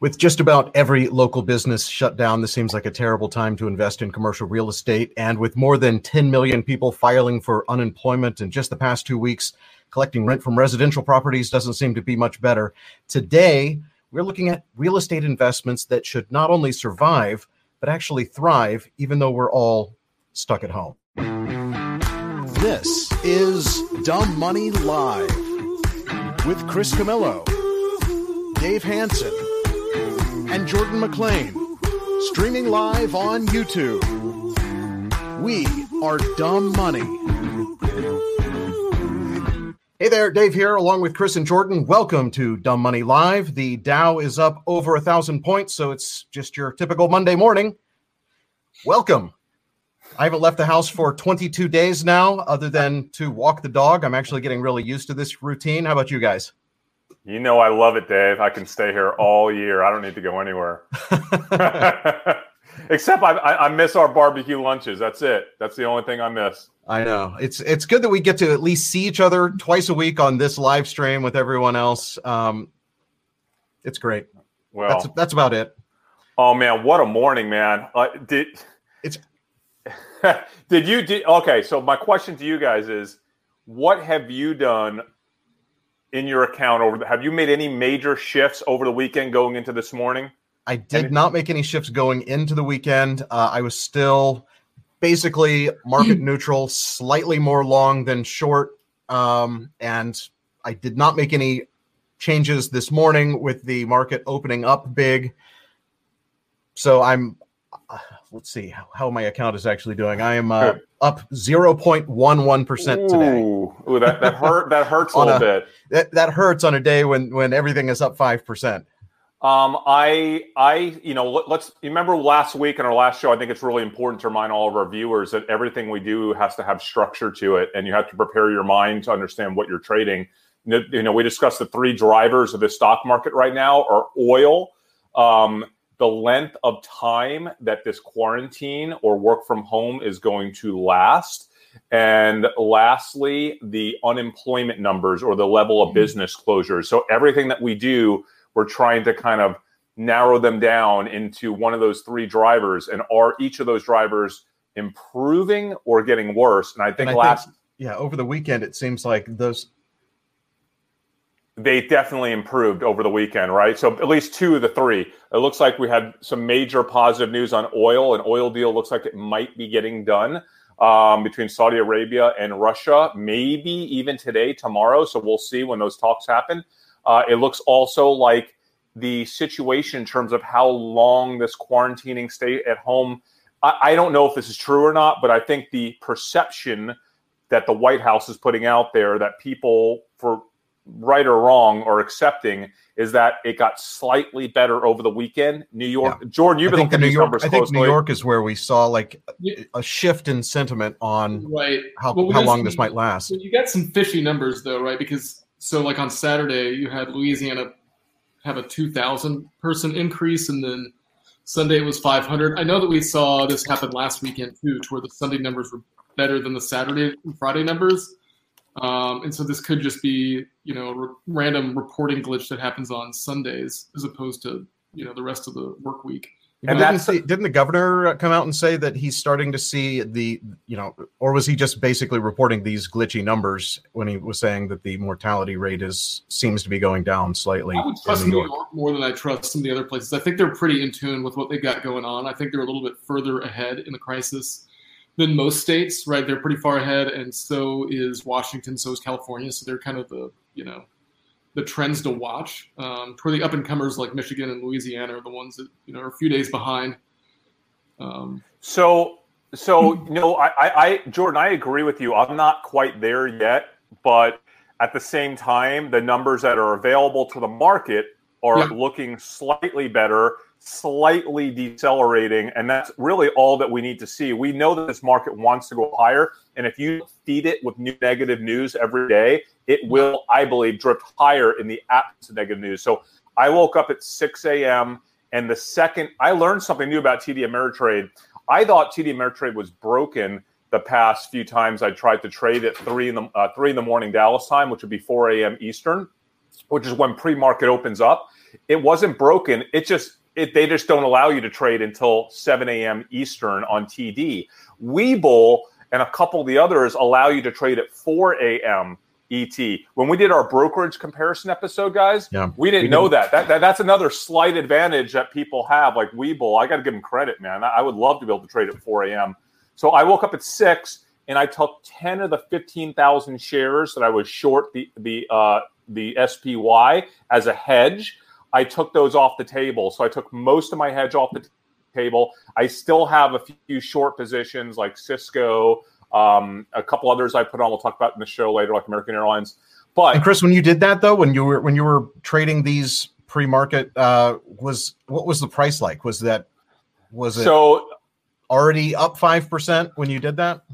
With just about every local business shut down, this seems like a terrible time to invest in commercial real estate. And with more than 10 million people filing for unemployment in just the past 2 weeks, collecting rent from residential properties doesn't seem to be much better. Today, we're looking at real estate investments that should not only survive, but actually thrive, even though we're all stuck at home. This is Dumb Money Live with Chris Camillo, Dave Hansen, and Jordan McLean, streaming live on YouTube. We are Dumb Money. Hey there, Dave here, along with Chris and Jordan. Welcome to Dumb Money Live. The Dow is up over 1,000 points, so it's just your typical Monday morning. Welcome. I haven't left the house for 22 days now, other than to walk the dog. I'm actually getting really used to this routine. How about you guys? You know, I love it, Dave. I can stay here all year. I don't need to go anywhere. Except I miss our barbecue lunches. That's it. That's the only thing I miss. I know. It's good that we get to at least see each other twice a week on this live stream with everyone else. It's great. Well, that's about it. Oh, man. What a morning, man. Okay, so my question to you guys is, what have you done in your account have you made any major shifts over the weekend going into this morning? I did not make any shifts going into the weekend. I was still basically market neutral, slightly more long than short. And I did not make any changes this morning with the market opening up big. So let's see how my account is actually doing. I am up 0.11% today. Ooh, that hurt. That hurts a little bit. That hurts on a day when everything is up 5%. Let's remember last week in our last show. I think it's really important to remind all of our viewers that everything we do has to have structure to it, and you have to prepare your mind to understand what you're trading. You know, we discussed the three drivers of the stock market right now are oil, the length of time that this quarantine or work from home is going to last. And lastly, the unemployment numbers or the level of business closures. So everything that we do, we're trying to kind of narrow them down into one of those three drivers. And are each of those drivers improving or getting worse? And over the weekend, it seems like those... They definitely improved over the weekend, right? So at least two of the three. It looks like we had some major positive news on oil. An oil deal looks like it might be getting done between Saudi Arabia and Russia, maybe even today, tomorrow. So we'll see when those talks happen. It looks also like the situation in terms of how long this quarantining stay at home. I don't know if this is true or not, but I think the perception that the White House is putting out there that people, for right or wrong or accepting, is that it got slightly better over the weekend. New York, yeah. Jordan, you've been looking at these numbers closely. I think New York is where we saw like a shift in sentiment on how long this might last. You got some fishy numbers though, right? Because so like on Saturday you had Louisiana have a 2,000 person increase, and then Sunday it was 500. I know that we saw this happen last weekend too, to where the Sunday numbers were better than the Saturday and Friday numbers. And so this could just be, you know, a random reporting glitch that happens on Sundays as opposed to, you know, the rest of the work week. And didn't the governor come out and say that he's starting to see the, you know, or was he just basically reporting these glitchy numbers when he was saying that the mortality rate seems to be going down slightly? I would trust New York more than I trust some of the other places. I think they're pretty in tune with what they got going on. I think they're a little bit further ahead in the crisis than most states, right? They're pretty far ahead, and so is Washington, so is California. So they're kind of the, you know, the trends to watch. For the up-and-comers like Michigan and Louisiana are the ones that, you know, are a few days behind. Jordan, I agree with you. I'm not quite there yet, but at the same time, the numbers that are available to the market are looking slightly better, slightly decelerating, and that's really all that we need to see. We know that this market wants to go higher, and if you feed it with new negative news every day, it will, I believe, drift higher in the absence of negative news. So I woke up at 6 a.m., and the second I learned something new about TD Ameritrade. I thought TD Ameritrade was broken the past few times I tried to trade at 3 in the morning Dallas time, which would be 4 a.m. Eastern, which is when pre-market opens up. It wasn't broken. They just don't allow you to trade until 7 a.m. Eastern on TD. Webull and a couple of the others allow you to trade at 4 a.m. ET. When we did our brokerage comparison episode, guys, we didn't know that. That's another slight advantage that people have, like Webull. I got to give them credit, man. I would love to be able to trade at 4 a.m. So I woke up at 6, and I took 10 of the 15,000 shares that I was short the SPY as a hedge. I took those off the table. So I took most of my hedge off the table. I still have a few short positions like Sysco, a couple others I put on. We'll talk about in the show later, like American Airlines. But and Chris, when you did that though, when you were trading these pre-market, what was the price like? Was it already up 5% when you did that?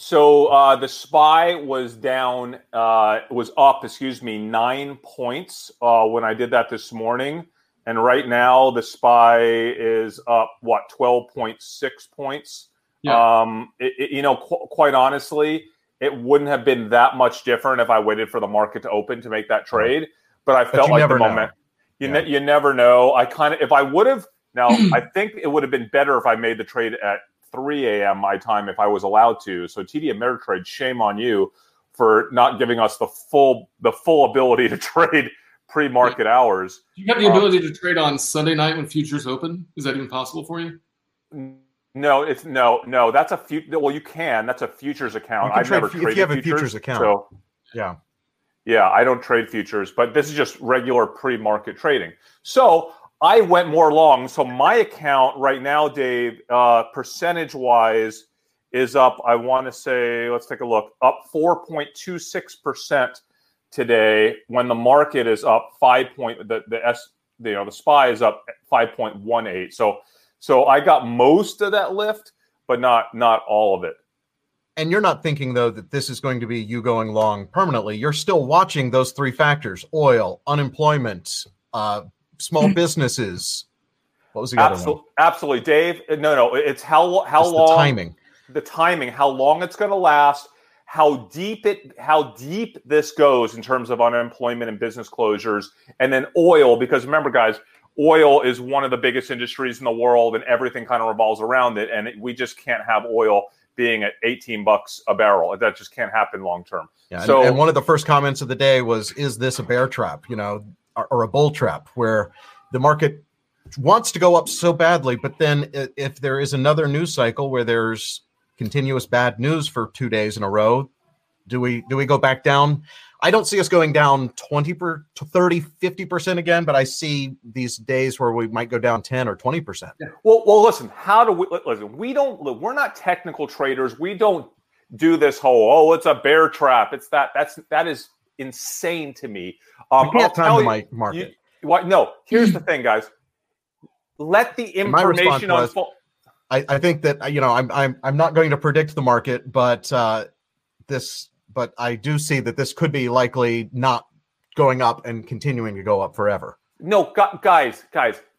So the SPY was up 9 points when I did that this morning. And right now the SPY is up, 12.6 points. Yeah. Quite honestly, it wouldn't have been that much different if I waited for the market to open to make that trade. But I felt like the moment. You never know. I think it would have been better if I made the trade at 3 a.m. my time if I was allowed to. So TD Ameritrade, shame on you for not giving us the full ability to trade pre-market hours. Do you have the ability to trade on Sunday night when futures open? Is that even possible for you? No. That's a few. Well, you can. That's a futures account. I've never traded. If you have a futures account, so yeah. I don't trade futures, but this is just regular pre-market trading. So I went more long. So my account right now, Dave, percentage-wise is up, I want to say, let's take a look, up 4.26% today when the market is up 5 point. The SPY is up 5.18. So I got most of that lift, but not all of it. And you're not thinking, though, that this is going to be you going long permanently. You're still watching those three factors, oil, unemployment, small businesses. What was the other one? Absolutely, Dave. No. It's how it's long the timing, how long it's going to last, how deep this goes in terms of unemployment and business closures, and then oil. Because remember, guys, oil is one of the biggest industries in the world, and everything kind of revolves around it. And we just can't have oil being at $18 a barrel. That just can't happen long term. Yeah, so, and one of the first comments of the day was, "Is this a bear trap?" Or a bull trap where the market wants to go up so badly, but then if there is another news cycle where there's continuous bad news for 2 days in a row, do we go back down? I don't see us going down 20 to 30, 50% again, but I see these days where we might go down 10 or 20%. Well, listen, we're not technical traders. We don't do this whole, it's a bear trap. It's that is insane to me. I'll tell you, my market. Here's the thing, guys. Let the information unfold. I think that I'm not going to predict the market, but I do see that this could be likely not going up and continuing to go up forever. No, guys,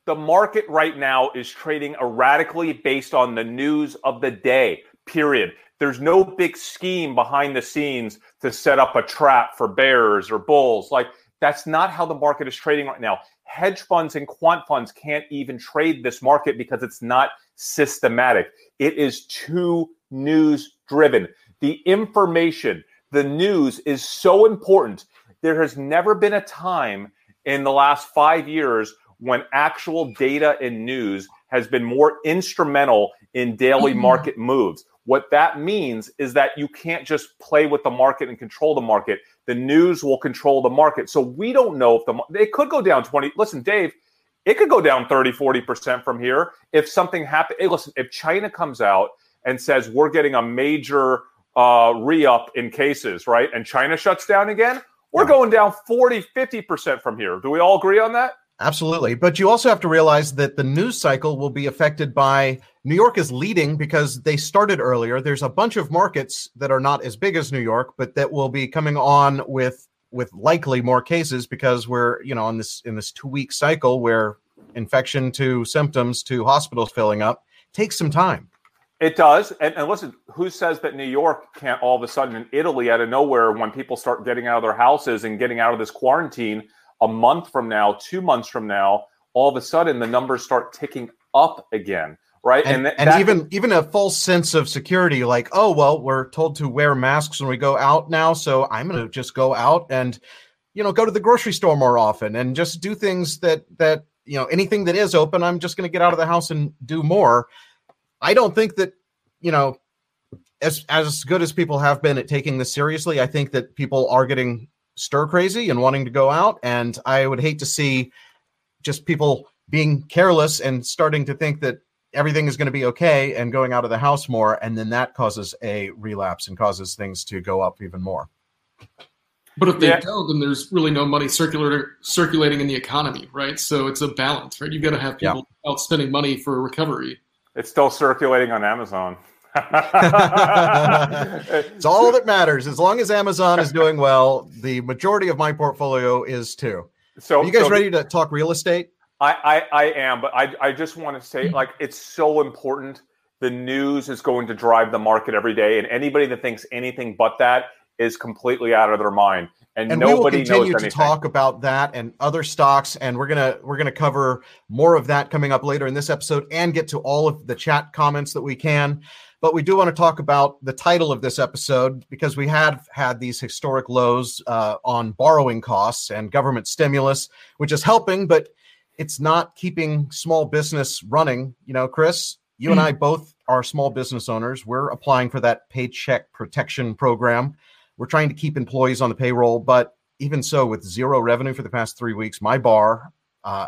the market right now is trading erratically based on the news of the day. Period. There's no big scheme behind the scenes to set up a trap for bears or bulls. Like, that's not how the market is trading right now. Hedge funds and quant funds can't even trade this market because it's not systematic. It is too news-driven. The information, the news is so important. There has never been a time in the last 5 years when actual data and news has been more instrumental in daily market moves. What that means is that you can't just play with the market and control the market. The news will control the market. So we don't know if it could go down 20. Listen, Dave, it could go down 30, 40% from here. If something happens, if China comes out and says we're getting a major re-up in cases, right? And China shuts down again, we're going down 40, 50% from here. Do we all agree on that? Absolutely. But you also have to realize that the news cycle will be affected by New York is leading because they started earlier. There's a bunch of markets that are not as big as New York, but that will be coming on with likely more cases because we're, you know, on this in this 2-week cycle where infection to symptoms to hospitals filling up takes some time. It does. And listen, who says that New York can't all of a sudden in Italy out of nowhere when people start getting out of their houses and getting out of this quarantine a month from now, 2 months from now, all of a sudden the numbers start ticking up again, right? And even a false sense of security like, oh, well, we're told to wear masks when we go out now, so I'm going to just go out and, you know, go to the grocery store more often and just do things that you know, anything that is open, I'm just going to get out of the house and do more. I don't think that, you know, as good as people have been at taking this seriously, I think that people are getting stir crazy and wanting to go out. And I would hate to see just people being careless and starting to think that everything is going to be okay and going out of the house more. And then that causes a relapse and causes things to go up even more. But if they don't, then there's really no money circulating in the economy, right? So it's a balance, right? You've got to have people out spending money for recovery. It's still circulating on Amazon. It's all that matters. As long as Amazon is doing well, the majority of my portfolio is too. So, are you guys ready to talk real estate? I am, but I just want to say, like, it's so important. The news is going to drive the market every day, and anybody that thinks anything but that is completely out of their mind. And nobody knows anything. And we will continue to talk about that and other stocks, and we're gonna cover more of that coming up later in this episode and get to all of the chat comments that we can. But we do want to talk about the title of this episode because we have had these historic lows on borrowing costs and government stimulus, which is helping, but it's not keeping small business running. You know, Chris, you and I both are small business owners. We're applying for that Paycheck Protection Program. We're trying to keep employees on the payroll, but even so, with zero revenue for the past 3 weeks, my bar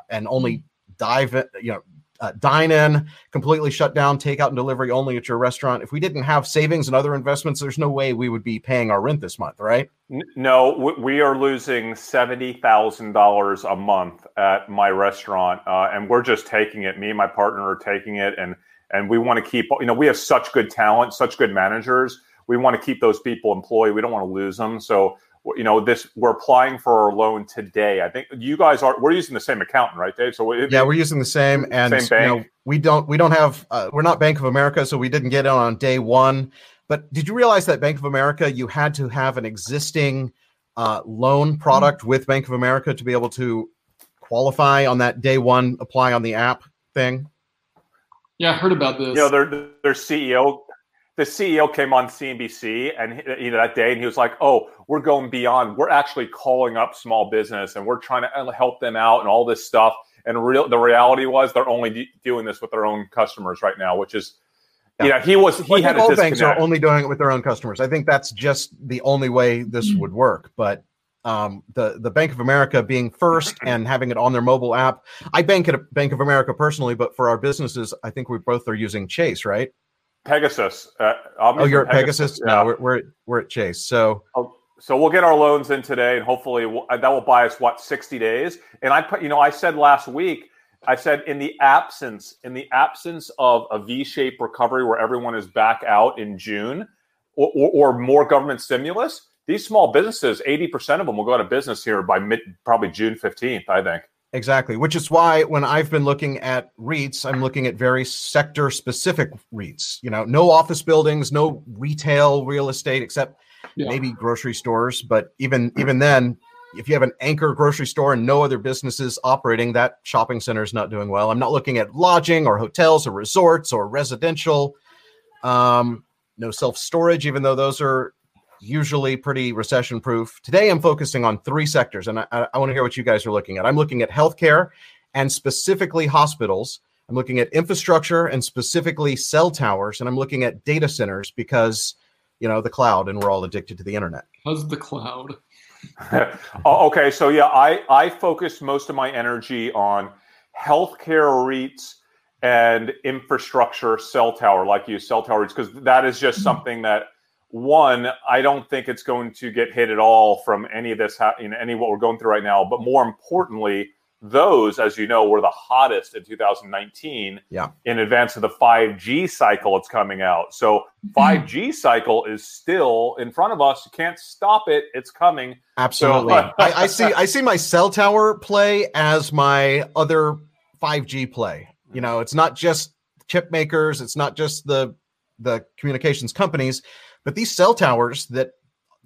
and only dine in, completely shut down, takeout and delivery only at your restaurant. If we didn't have savings and other investments, there's no way we would be paying our rent this month, right? No, we are losing $70,000 a month at my restaurant, and we're just taking it. Me and my partner are taking it, and we want to keep. You know, we have such good talent, such good managers. We want to keep those people employed. We don't want to lose them. So, you know, we're applying for our loan today. I think you guys we're using the same accountant, right, Dave? So we're using the same. And same bank. You know, we don't have we're not Bank of America. So we didn't get it on day one. But did you realize that Bank of America, you had to have an existing loan product with Bank of America to be able to qualify on that day one, apply on the app thing? Yeah, I heard about this. You know, their CEO. The CEO came on CNBC and that day, and he was like, "Oh, we're going beyond. We're actually calling up small business, and we're trying to help them out, and all this stuff." And the reality was, they're only doing this with their own customers right now, which is, he had a disconnect. All banks are only doing it with their own customers. I think that's just the only way this would work. But the Bank of America being first and having it on their mobile app, I bank at Bank of America personally, but for our businesses, I think we both are using Chase, right? Pegasus. You're at Pegasus? Yeah. No, we're at Chase. So we'll get our loans in today, and hopefully that will buy us 60 days. And I said last week, in the absence of a V-shaped recovery where everyone is back out in June, or more government stimulus, these small businesses, 80% of them will go out of business here by probably June 15th, I think. Exactly, which is why when I've been looking at REITs, I'm looking at very sector-specific REITs. You know, no office buildings, no retail real estate, except maybe grocery stores. But even then, if you have an anchor grocery store and no other businesses operating, that shopping center is not doing well. I'm not looking at lodging or hotels or resorts or residential. No self-storage, even though those are usually pretty recession-proof. Today, I'm focusing on three sectors, and I want to hear what you guys are looking at. I'm looking at healthcare and specifically hospitals. I'm looking at infrastructure and specifically cell towers, and I'm looking at data centers because, you know, the cloud, and we're all addicted to the internet. How's the cloud? Okay, so I focused most of my energy on healthcare REITs and infrastructure cell tower REITs, because that is just something that, one, I don't think it's going to get hit at all from any of this, what we're going through right now. But more importantly, Those, as you know, were the hottest in 2019 in advance of the 5G cycle that's coming out. So 5G cycle is still in front of us. You can't stop it. It's coming. Absolutely. So, I see my cell tower play as my other 5G play. You know, it's not just chip makers. It's not just the communications companies, but these cell towers that,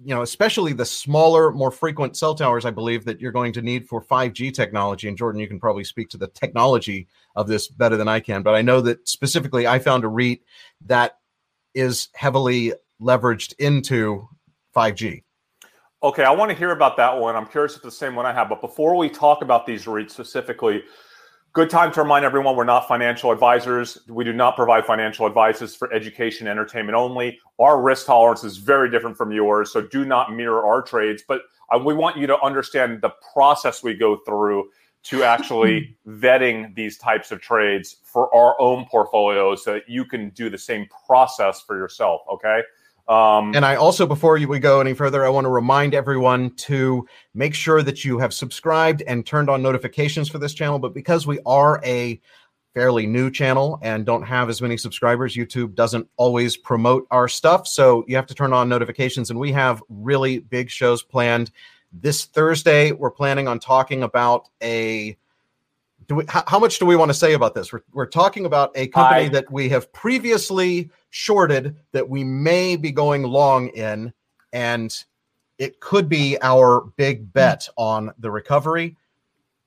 you know, especially the smaller, more frequent cell towers, I believe that you're going to need for 5G technology. And Jordan, you can probably speak to the technology of this better than I can, but I know that specifically I found a REIT that is heavily leveraged into 5G. Okay, I want to hear about that one. I'm curious if it's the same one I have, but before we talk about these REITs specifically, good time to remind everyone we're not financial advisors. We do not provide financial advice. It's for education, entertainment only. Our risk tolerance is very different from yours, so do not mirror our trades. But we want you to understand the process we go through to actually vetting these types of trades for our own portfolios so that you can do the same process for yourself, okay? And I also, before we go any further, I want to remind everyone to make sure that you have subscribed and turned on notifications for this channel. But because we are a fairly new channel and don't have as many subscribers, YouTube doesn't always promote our stuff. So you have to turn on notifications. And we have really big shows planned. This Thursday, we're planning on talking about a... how much do we want to say about this? We're talking about a company that we have previously shorted that we may be going long in, and it could be our big bet on the recovery.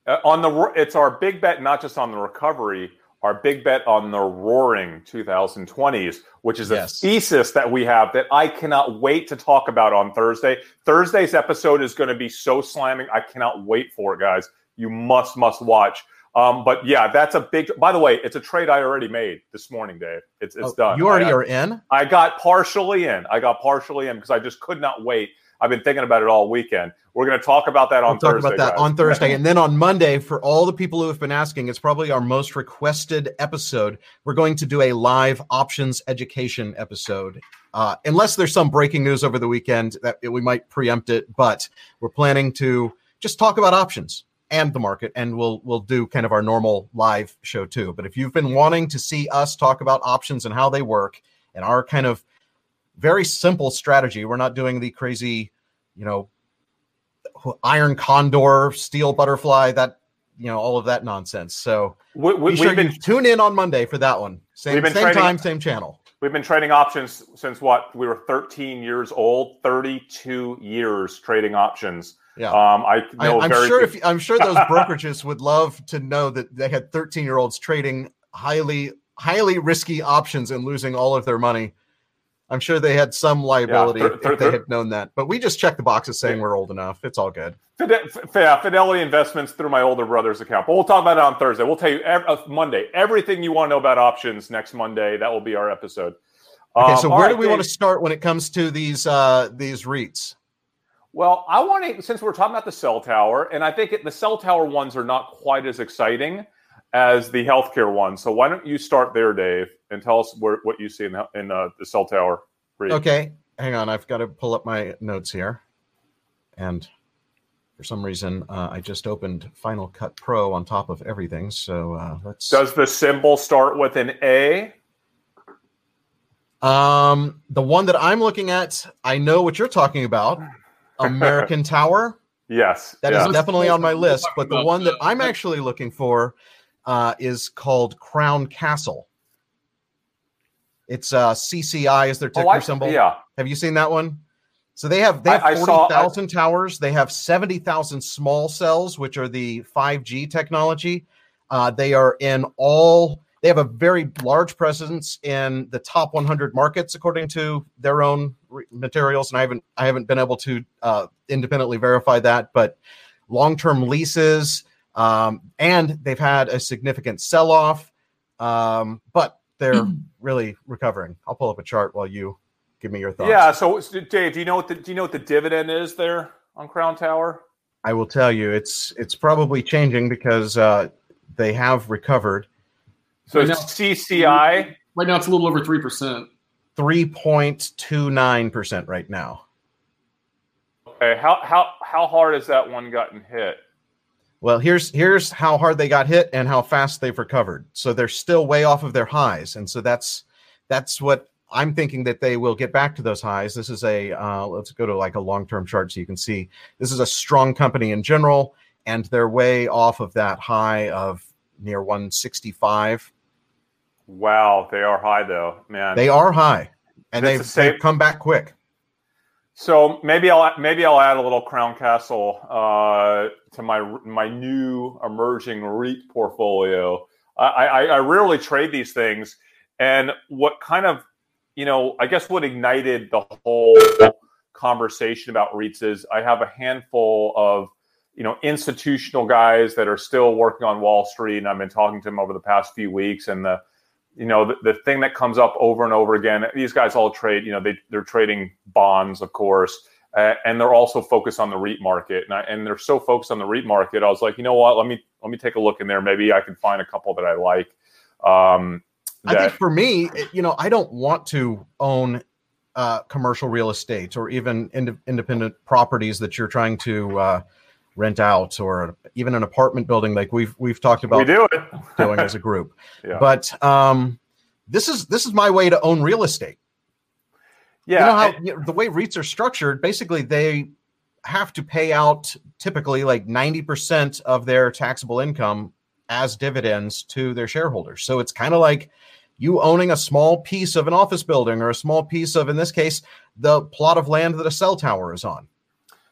It's our big bet, not just on the recovery, our big bet on the roaring 2020s, which is a thesis that we have that I cannot wait to talk about on Thursday. Thursday's episode is going to be so slamming. I cannot wait for it, guys. You must watch. But yeah, that's a big, by the way, it's a trade I already made this morning, Dave. It's done. You already are in? I got partially in because I just could not wait. I've been thinking about it all weekend. We're going to talk about that on Thursday. We'll talk about that on Thursday. And then on Monday, for all the people who have been asking, it's probably our most requested episode. We're going to do a live options education episode. Unless there's some breaking news over the weekend that we might preempt it, but we're planning to just talk about options and the market, and we'll do kind of our normal live show too. But if you've been wanting to see us talk about options and how they work and our kind of very simple strategy, we're not doing the crazy, you know, iron condor, steel butterfly, that, you know, all of that nonsense. So be sure you tune in on Monday for that one. Same time, same channel. We've been trading options since we were 13 years old, 32 years trading options. Yeah, I'm sure those brokerages would love to know that they had 13-year-olds trading highly risky options and losing all of their money. I'm sure they had some liability if they had known that. But we just check the boxes saying we're old enough. It's all good. Fidelity Investments through my older brother's account. But we'll talk about it on Thursday. We'll tell you Monday everything you want to know about options next Monday. That will be our episode. Okay, so where do we want to start when it comes to these REITs? Well, I want to, since we're talking about the cell tower, and I think the cell tower ones are not quite as exciting as the healthcare ones. So why don't you start there, Dave, and tell us what you see in the cell tower. Okay, hang on. I've got to pull up my notes here. And for some reason, I just opened Final Cut Pro on top of everything. So let's... Does the symbol start with an A? The one that I'm looking at, I know what you're talking about. American Tower? Yes. That is definitely on my list, but the one that I'm actually looking for is called Crown Castle. It's CCI is their ticker symbol. Yeah. Have you seen that one? So they have 40,000 towers. They have 70,000 small cells, which are the 5G technology. They have a very large presence in the top 100 markets, according to their own materials. And I haven't been able to independently verify that, but long-term leases, and they've had a significant sell-off, but they're really recovering. I'll pull up a chart while you give me your thoughts. Yeah. So, Dave, do you know what the dividend is there on Crown Tower? I will tell you, it's probably changing because they have recovered. So right now, it's CCI. Right now, it's a little over 3%. 3.29% right now. Okay, how hard has that one gotten hit? Well, here's how hard they got hit and how fast they've recovered. So they're still way off of their highs. And so that's what I'm thinking, that they will get back to those highs. This is a, let's go to like a long-term chart so you can see. This is a strong company in general, and they're way off of that high of near 165. Wow, they are high though, man. They are high, and they've come back quick. So maybe I'll add a little Crown Castle to my new emerging REIT portfolio. I rarely trade these things, and what kind of, I guess what ignited the whole conversation about REITs is I have a handful of institutional guys that are still working on Wall Street, and I've been talking to them over the past few weeks, and the thing that comes up over and over again, these guys all trade, they're trading bonds, of course, and they're also focused on the REIT market. And they're so focused on the REIT market, I was like, you know what, let me take a look in there. Maybe I can find a couple that I like. I think for me, I don't want to own commercial real estate or even independent properties that you're trying to rent out, or even an apartment building like we've talked about doing as a group. Yeah. But this is my way to own real estate. Yeah. The way REITs are structured, basically they have to pay out typically like 90% of their taxable income as dividends to their shareholders. So it's kind of like you owning a small piece of an office building, or a small piece of, in this case, the plot of land that a cell tower is on.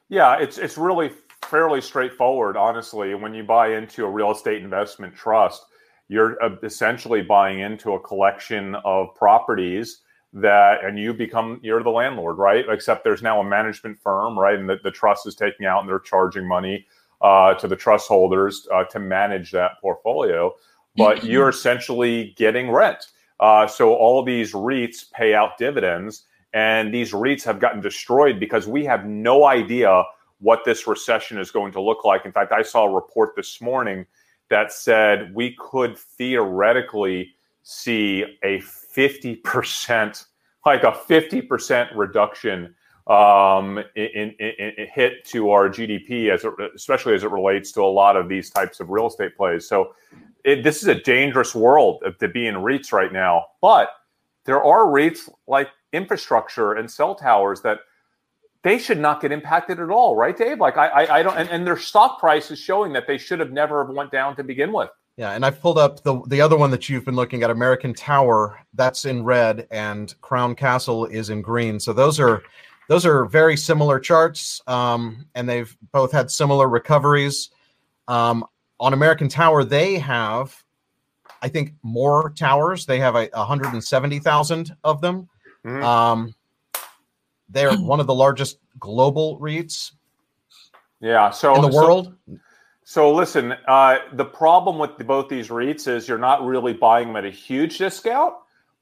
Yeah, it's really fairly straightforward, honestly. When you buy into a real estate investment trust, you're essentially buying into a collection of properties and you're the landlord, right? Except there's now a management firm, right? And the trust is taking out, and they're charging money to the trust holders to manage that portfolio. But you're essentially getting rent. So all these REITs pay out dividends, and these REITs have gotten destroyed because we have no idea what this recession is going to look like. In fact, I saw a report this morning that said we could theoretically see a 50% reduction in hit to our GDP, especially as it relates to a lot of these types of real estate plays. So this is a dangerous world to be in REITs right now. But there are REITs like infrastructure and cell towers that they should not get impacted at all, right, Dave? Like I don't, and their stock price is showing that they should have never went down to begin with. Yeah, and I've pulled up the other one that you've been looking at, American Tower. That's in red, and Crown Castle is in green. So those are very similar charts, and they've both had similar recoveries. On American Tower, they have, I think, more towers. They have 170,000 of them. Mm-hmm. They're one of the largest global REITs in the world. So listen, the problem with both these REITs is you're not really buying them at a huge discount,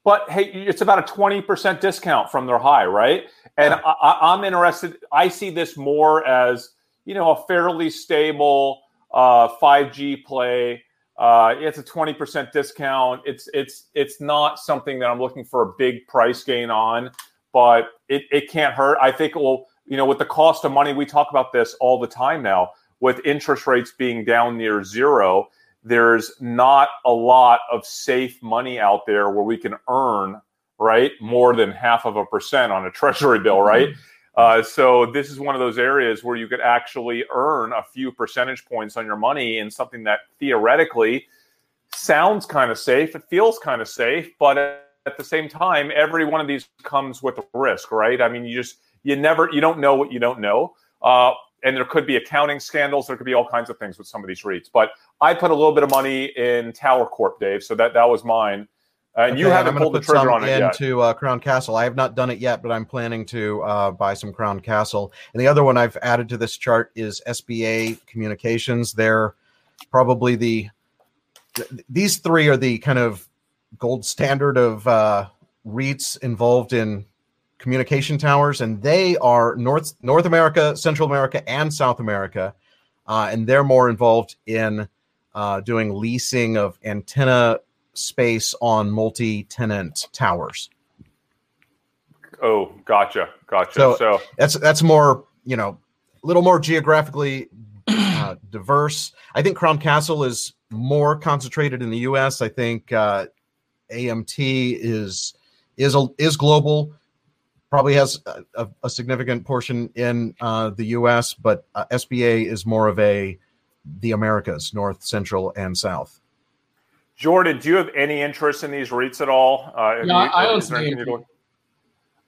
but hey, it's about a 20% discount from their high, right? And yeah. I'm interested. I see this more as, a fairly stable 5G play. It's a 20% discount. It's not something that I'm looking for a big price gain on. But it can't hurt. I think it will, with the cost of money, we talk about this all the time now. With interest rates being down near zero, there's not a lot of safe money out there where we can earn, right, more than 0.5% on a treasury bill, right? So this is one of those areas where you could actually earn a few percentage points on your money in something that theoretically sounds kind of safe. It feels kind of safe, but at the same time, every one of these comes with a risk, right? I mean, you don't know what you don't know. And there could be accounting scandals. There could be all kinds of things with some of these REITs. But I put a little bit of money in Tower Corp, Dave. So that was mine. And okay, you haven't pulled the trigger on it yet. Into Crown Castle. I have not done it yet, but I'm planning to buy some Crown Castle. And the other one I've added to this chart is SBA Communications. They're probably these three are the kind of gold standard of REITs involved in communication towers, and they are North America, Central America, and South America, and they're more involved in doing leasing of antenna space on multi-tenant towers. Oh, gotcha. So that's more, a little more geographically diverse. I think Crown Castle is more concentrated in the U.S. I think AMT is global. Probably has a significant portion in the U.S., but SBA is more of the Americas, North, Central, and South. Jordan, do you have any interest in these REITs at all? I own some AMT.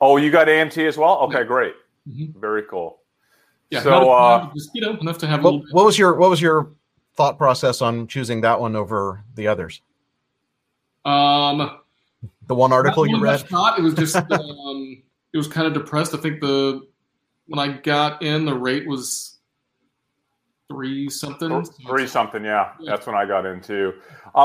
Oh, you got AMT as well? Okay, great. Mm-hmm. Very cool. Yeah, so enough to have. What was your thought process on choosing that one over the others? The one article you read. It was just. It was kind of depressed. I think when I got in, the rate was 3-something. 3-something, yeah. That's when I got in too.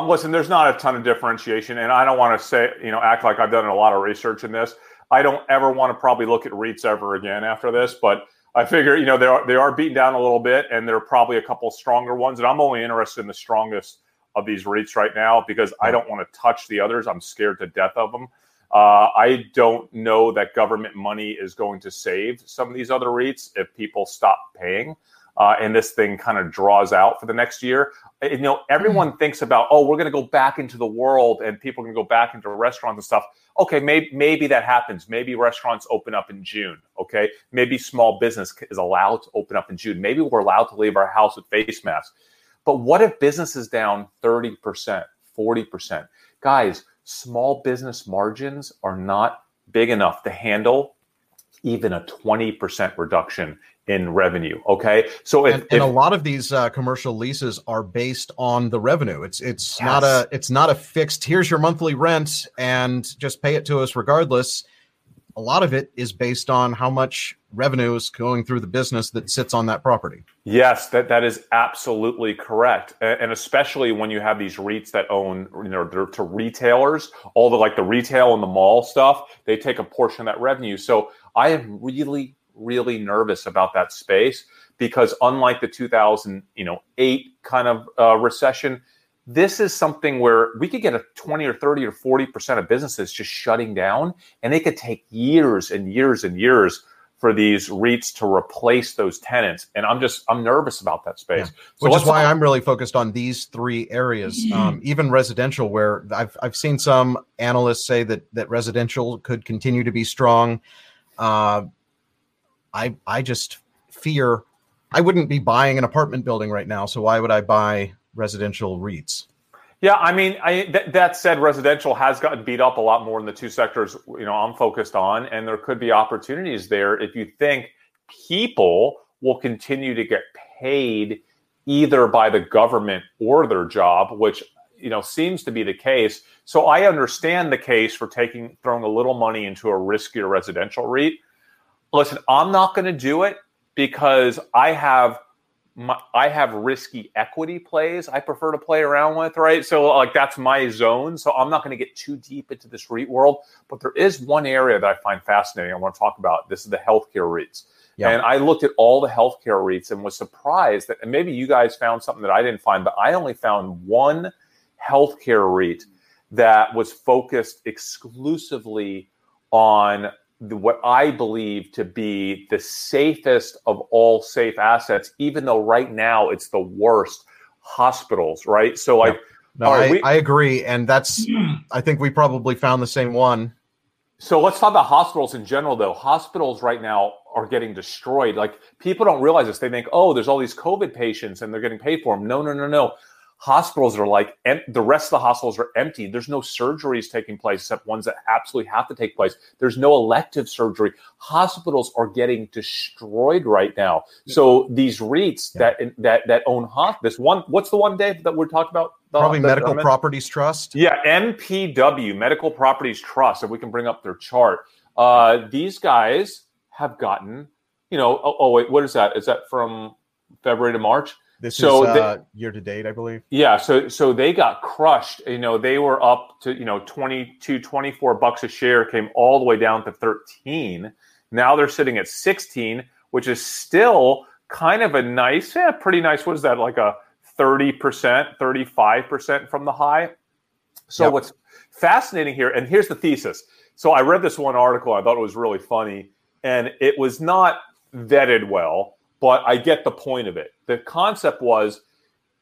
Listen, there's not a ton of differentiation, and I don't want to say, act like I've done a lot of research in this. I don't ever want to probably look at REITs ever again after this, but I figure, they are beaten down a little bit, and there are probably a couple stronger ones, and I'm only interested in the strongest of these REITs right now because I don't want to touch the others. I'm scared to death of them. I don't know that government money is going to save some of these other REITs if people stop paying, and this thing kind of draws out for the next year. Everyone thinks about, we're going to go back into the world and people are going to go back into restaurants and stuff. Okay, maybe that happens. Maybe restaurants open up in June, okay? Maybe small business is allowed to open up in June. Maybe we're allowed to leave our house with face masks. But what if business is down 30%, 40%? Guys, small business margins are not big enough to handle even a 20% reduction in revenue. Okay, so if a lot of these commercial leases are based on the revenue, it's yes. not a fixed. Here's your monthly rent, and just pay it to us regardless. A lot of it is based on how much revenue is going through the business that sits on that property. Yes, that is absolutely correct. And especially when you have these REITs that own, they're to retailers, all the retail and the mall stuff, they take a portion of that revenue. So I am really, really nervous about that space because unlike the 2008 kind of recession, this is something where we could get a 20 or 30 or 40% of businesses just shutting down, and it could take years and years and years for these REITs to replace those tenants. And I'm nervous about that space. Yeah. Which is why I'm really focused on these three areas, even residential, where I've seen some analysts say that residential could continue to be strong. I just fear I wouldn't be buying an apartment building right now. So why would I buy residential REITs? Yeah, I mean, that said, residential has gotten beat up a lot more in the two sectors I'm focused on, and there could be opportunities there if you think people will continue to get paid either by the government or their job, which seems to be the case. So I understand the case for throwing a little money into a riskier residential REIT. Listen, I'm not going to do it because I have risky equity plays I prefer to play around with, right? So that's my zone. So I'm not going to get too deep into this REIT world, but there is one area that I find fascinating I want to talk about. This is the healthcare REITs. Yep. And I looked at all the healthcare REITs and was surprised that, and maybe you guys found something that I didn't find, but I only found one healthcare REIT that was focused exclusively on what I believe to be the safest of all safe assets, even though right now it's the worst hospitals, right? So I agree. And I think we probably found the same one. So let's talk about hospitals in general, though. Hospitals right now are getting destroyed. People don't realize this. They think, there's all these COVID patients and they're getting paid for them. No. Hospitals are the rest of the hospitals are empty. There's no surgeries taking place except ones that absolutely have to take place. There's no elective surgery. Hospitals are getting destroyed right now. Yeah. So these REITs that own hospitals, what's the one, Dave, that we're talking about? Probably Medical Properties Trust. Yeah, MPW, Medical Properties Trust. If we can bring up their chart. These guys have gotten, wait, what is that? Is that from February to March? This is year to date, I believe. Yeah. So they got crushed. They were up to, $22, $24 a share, came all the way down to 13. Now they're sitting at 16, which is still kind of a nice, pretty nice. What is that? Like a 30%, 35% from the high. So what's fascinating here, and here's the thesis. So I read this one article. I thought it was really funny, and it was not vetted well. but I get the point of it. The concept was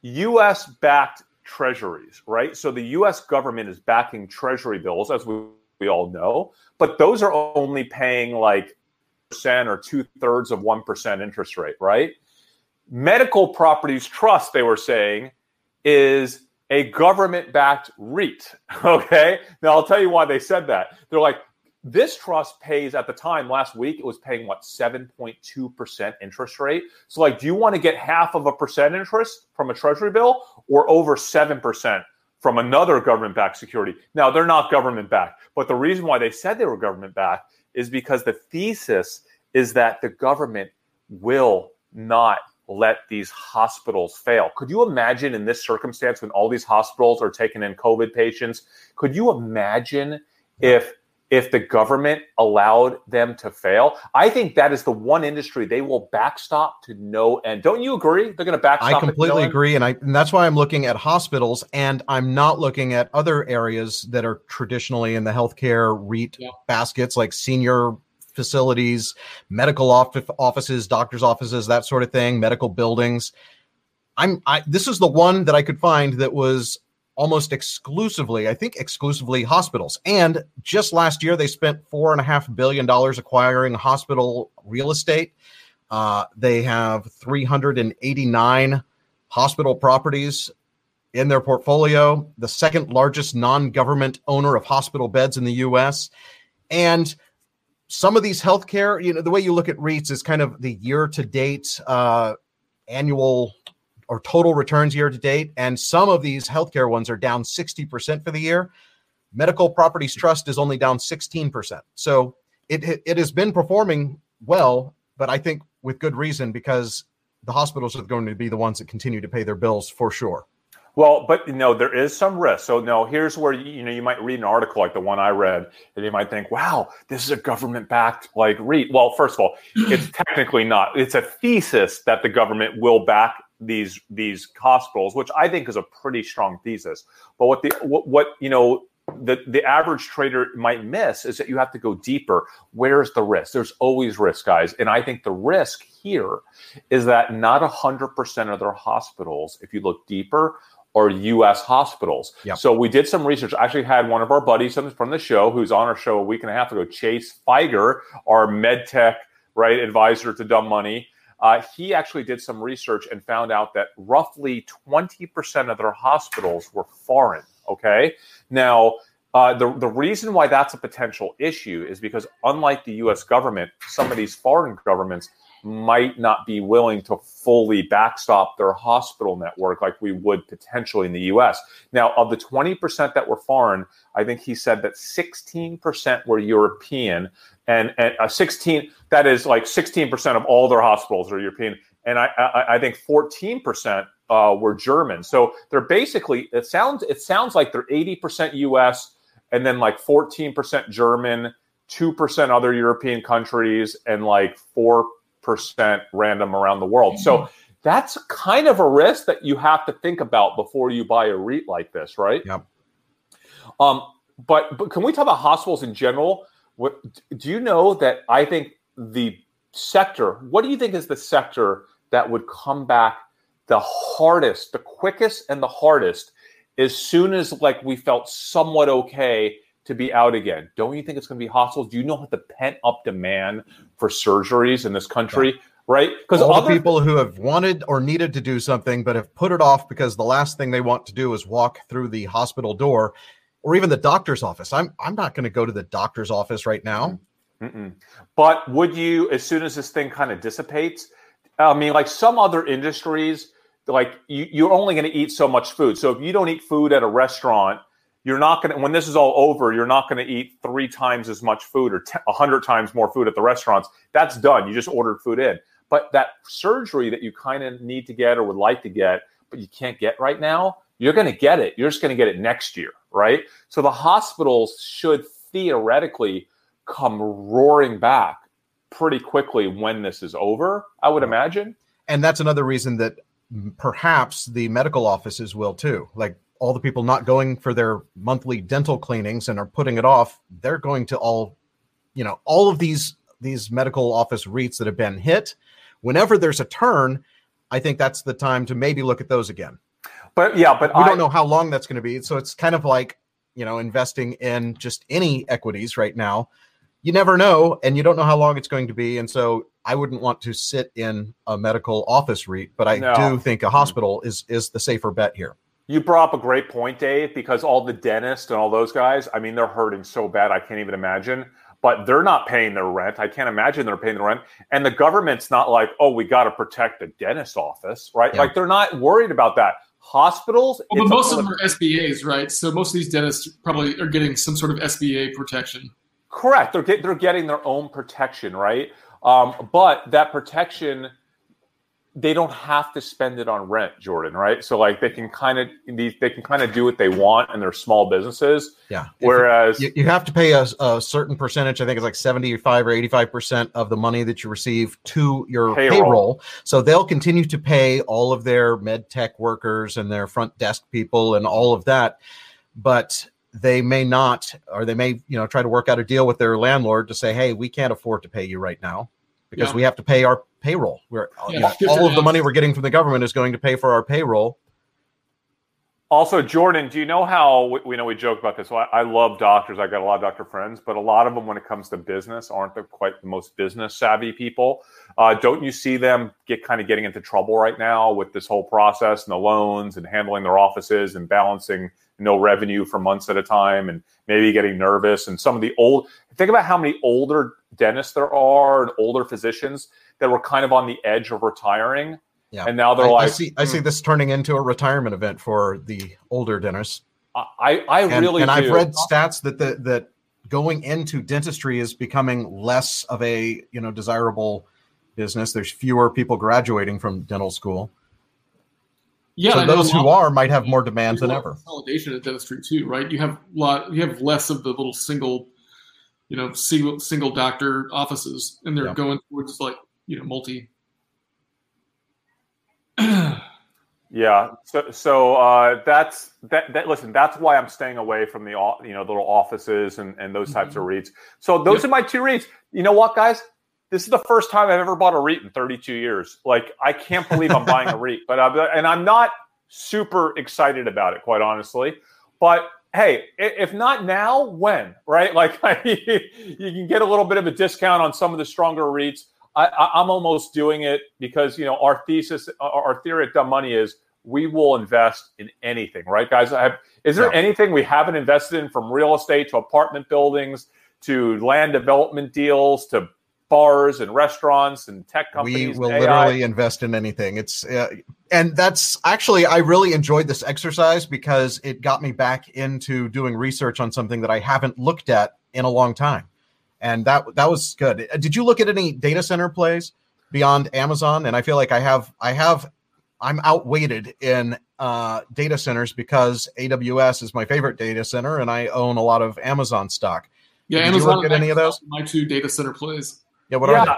U.S.-backed treasuries, right? So the U.S. government is backing treasury bills, as we all know, but those are only paying like percent or 2/3 of 1% interest rate, right? Medical Properties Trust, they were saying, is a government-backed REIT, okay? Now, I'll tell you why they said that. They're like, this trust pays, at the time, last week, it was paying, 7.2% interest rate? So, do you want to get 0.5% interest from a treasury bill or over 7% from another government-backed security? Now, they're not government-backed, but the reason why they said they were government-backed is because the thesis is that the government will not let these hospitals fail. Could you imagine in this circumstance when all these hospitals are taking in COVID patients, could you imagine if the government allowed them to fail? I think that is the one industry they will backstop to no end. Don't you agree? They're going to backstop. I completely agree. And that's why I'm looking at hospitals and I'm not looking at other areas that are traditionally in the healthcare REIT baskets, like senior facilities, medical offices, doctors' offices, that sort of thing, medical buildings. This is the one that I could find that was almost exclusively, hospitals. And just last year, they spent $4.5 billion acquiring hospital real estate. They have 389 hospital properties in their portfolio, the second largest non-government owner of hospital beds in the U.S. And some of these healthcare, the way you look at REITs is kind of the year-to-date annual or total returns year-to-date. And some of these healthcare ones are down 60% for the year. Medical Properties Trust is only down 16%. So it has been performing well, but I think with good reason, because the hospitals are going to be the ones that continue to pay their bills for sure. Well, but there is some risk. So here's where you might read an article like the one I read, and you might think, "Wow, this is a government-backed REIT." Well, first of all, it's technically not. It's a thesis that the government will back these hospitals, which I think is a pretty strong thesis. But the average trader might miss is that you have to go deeper. Where's the risk? There's always risk, guys. And I think the risk here is that not 100% of their hospitals, if you look deeper, are U.S. hospitals. Yep. So we did some research. I actually had one of our buddies from the show who's on our show a week and a half ago, Chase Feiger, our MedTech advisor to Dumb Money. He actually did some research and found out that roughly 20% of their hospitals were foreign. Okay. Now, the reason why that's a potential issue is because unlike the U.S. government, some of these foreign governments might not be willing to fully backstop their hospital network like we would potentially in the U.S. Now, of the 20% that were foreign, I think he said that 16% were European, and 16, that is 16% of all their hospitals are European. And I think 14% were German. So they're basically, it sounds like they're 80% U.S. and then 14% German, 2% other European countries, and 4% random around the world. So that's kind of a risk that you have to think about before you buy a REIT like this, right? Yep. But can we talk about hospitals in general? What do you know that I think the sector, what do you think is the sector that would come back the hardest, the quickest and the hardest as soon as we felt somewhat okay to be out again? Don't you think it's going to be hospitals? Do you know the pent-up demand for surgeries in this country, right? Because all the people who have wanted or needed to do something but have put it off because the last thing they want to do is walk through the hospital door or even the doctor's office. I'm not going to go to the doctor's office right now. Mm-mm. But would you, as soon as this thing kind of dissipates, some other industries, you're only going to eat so much food. So if you don't eat food at a restaurant, you're not going to, when this is all over, you're not going to eat 3 times as much food or 100 times more food at the restaurants. That's done. You just ordered food in. But that surgery that you kind of need to get or would like to get, but you can't get right now, you're going to get it. You're just going to get it next year, right? So the hospitals should theoretically come roaring back pretty quickly when this is over, I would imagine. And that's another reason that perhaps the medical offices will too. All the people not going for their monthly dental cleanings and are putting it off, they're going to all of these medical office REITs that have been hit whenever there's a turn, I think that's the time to maybe look at those again. But yeah, but we don't know how long that's going to be. So it's kind of like, you know, investing in just any equities right now. You never know, and you don't know how long it's going to be. And so I wouldn't want to sit in a medical office REIT, but I do think a hospital is the safer bet here. You brought up a great point, Dave, because all the dentists and all those guys, I mean, they're hurting so bad, I can't even imagine. But they're not paying their rent. I can't imagine they're paying the rent. And the government's not like, oh, we got to protect the dentist office, right? Yeah. Like, they're not worried about that. Hospitals? Well, but most of them are SBAs, right? So most of these dentists probably are getting some sort of SBA protection. Correct. They're getting their own protection, right? But that protection, they don't have to spend it on rent, Jordan, right? So like they can kind of do what they want, and they're small businesses. Yeah. Whereas you have to pay a certain percentage. I think it's like 75 or 85% of the money that you receive to your payroll. So they'll continue to pay all of their med tech workers and their front desk people and all of that, but they may not, or they may, you know, try to work out a deal with their landlord to say, hey, we can't afford to pay you right now because we have to pay our payroll. All of the money we're getting from the government is going to pay for our payroll. Also, Jordan, do you know how we know we joke about this? Well, I love doctors. I got a lot of doctor friends, but a lot of them, when it comes to business, aren't quite the most business savvy people. Don't you see them getting into trouble right now with this whole process and the loans and handling their offices and balancing no revenue for months at a time and maybe getting nervous? And some of the old, think about how many older dentists there are and older physicians that were kind of on the edge of retiring. Yeah. And now they're I see this turning into a retirement event for the older dentists. I really do. And I've read stats that going into dentistry is becoming less of a, you know, desirable business. There's fewer people graduating from dental school. Yeah, so those who are might have more demand than ever. Consolidation in dentistry too, right? You have less of the little single doctor offices, and they're going towards multi. Yeah. So that's that. Listen, that's why I'm staying away from the little offices and those types of REITs. So those are my two REITs. You know what, guys? This is the first time I've ever bought a REIT in 32 years. Like, I can't believe I'm buying a REIT, but I'm not super excited about it, quite honestly. But hey, if not now, when? Right? Like, you can get a little bit of a discount on some of the stronger REITs. I'm almost doing it because, you know, our theory at Dumb Money is we will invest in anything, right, guys? Is there anything we haven't invested in, from real estate to apartment buildings to land development deals to bars and restaurants and tech companies? We will literally invest in anything. It's and that's actually, I really enjoyed this exercise because it got me back into doing research on something that I haven't looked at in a long time. And that was good. Did you look at any data center plays beyond Amazon? And I feel like I'm outweighted in data centers because AWS is my favorite data center, and I own a lot of Amazon stock. Yeah, did Amazon. You look at any of those? My two data center plays. Yeah, what are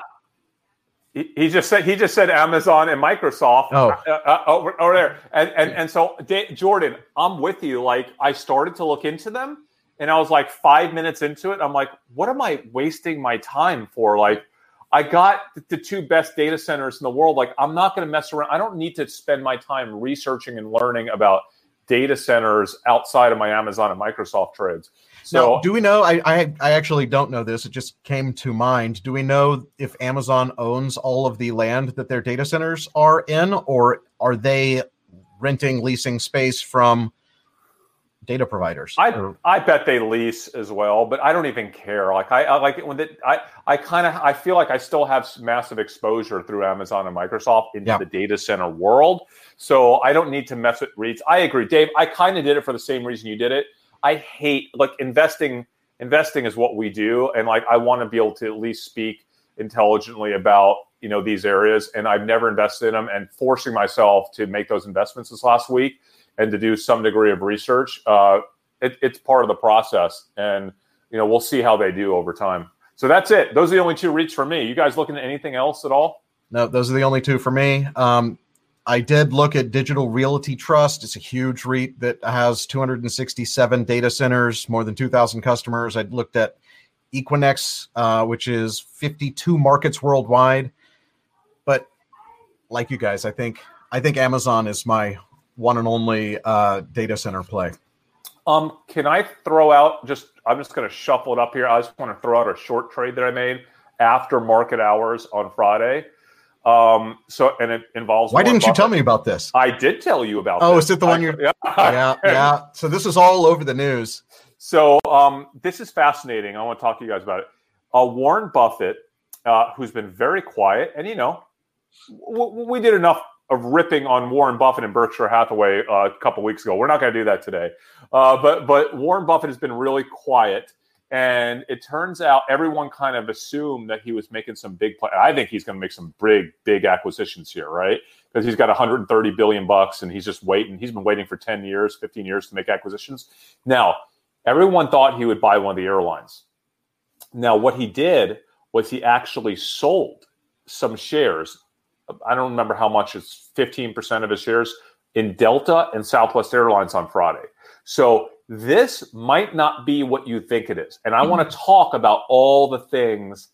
they? He just said Amazon and Microsoft over there, and so Jordan, I'm with you. Like, I started to look into them. And I was like 5 minutes into it. I'm like, what am I wasting my time for? Like, I got the two best data centers in the world. Like, I'm not going to mess around. I don't need to spend my time researching and learning about data centers outside of my Amazon and Microsoft trades. So now, do we know? I actually don't know this. It just came to mind. Do we know if Amazon owns all of the land that their data centers are in, or are they leasing space from data providers? I bet they lease as well, but I don't even care. Like, I like it when I feel like I still have massive exposure through Amazon and Microsoft into the data center world. So I don't need to mess with REITs. I agree, Dave. I kind of did it for the same reason you did it. I hate, like, investing is what we do. And like, I want to be able to at least speak intelligently about, you know, these areas, and I've never invested in them, and forcing myself to make those investments this last week and to do some degree of research, it's part of the process. And, you know, we'll see how they do over time. So that's it. Those are the only two REITs for me. You guys looking at anything else at all? No, those are the only two for me. I did look at Digital Realty Trust. It's a huge REIT that has 267 data centers, more than 2,000 customers. I looked at Equinix, which is 52 markets worldwide. But like you guys, I think Amazon is my one and only data center play. Can I throw out I'm just going to shuffle it up here. I just want to throw out a short trade that I made after market hours on Friday. And it involves. Why didn't you tell me about this? I did tell you about. Oh, is it the one you're? Yeah. So this is all over the news. So this is fascinating. I want to talk to you guys about it. Warren Buffett, who's been very quiet, and we did enough of ripping on Warren Buffett and Berkshire Hathaway a couple weeks ago. We're not going to do that today. But Warren Buffett has been really quiet. And it turns out everyone kind of assumed that he was making some big play. I think he's going to make some big acquisitions here, right? Because he's got $130 billion, and he's just waiting. He's been waiting for 10 years, 15 years to make acquisitions. Now, everyone thought he would buy one of the airlines. Now, what he did was he actually sold some shares. I don't remember how much. It's 15% of his shares in Delta and Southwest Airlines on Friday. So this might not be what you think it is. And I want to talk about all the things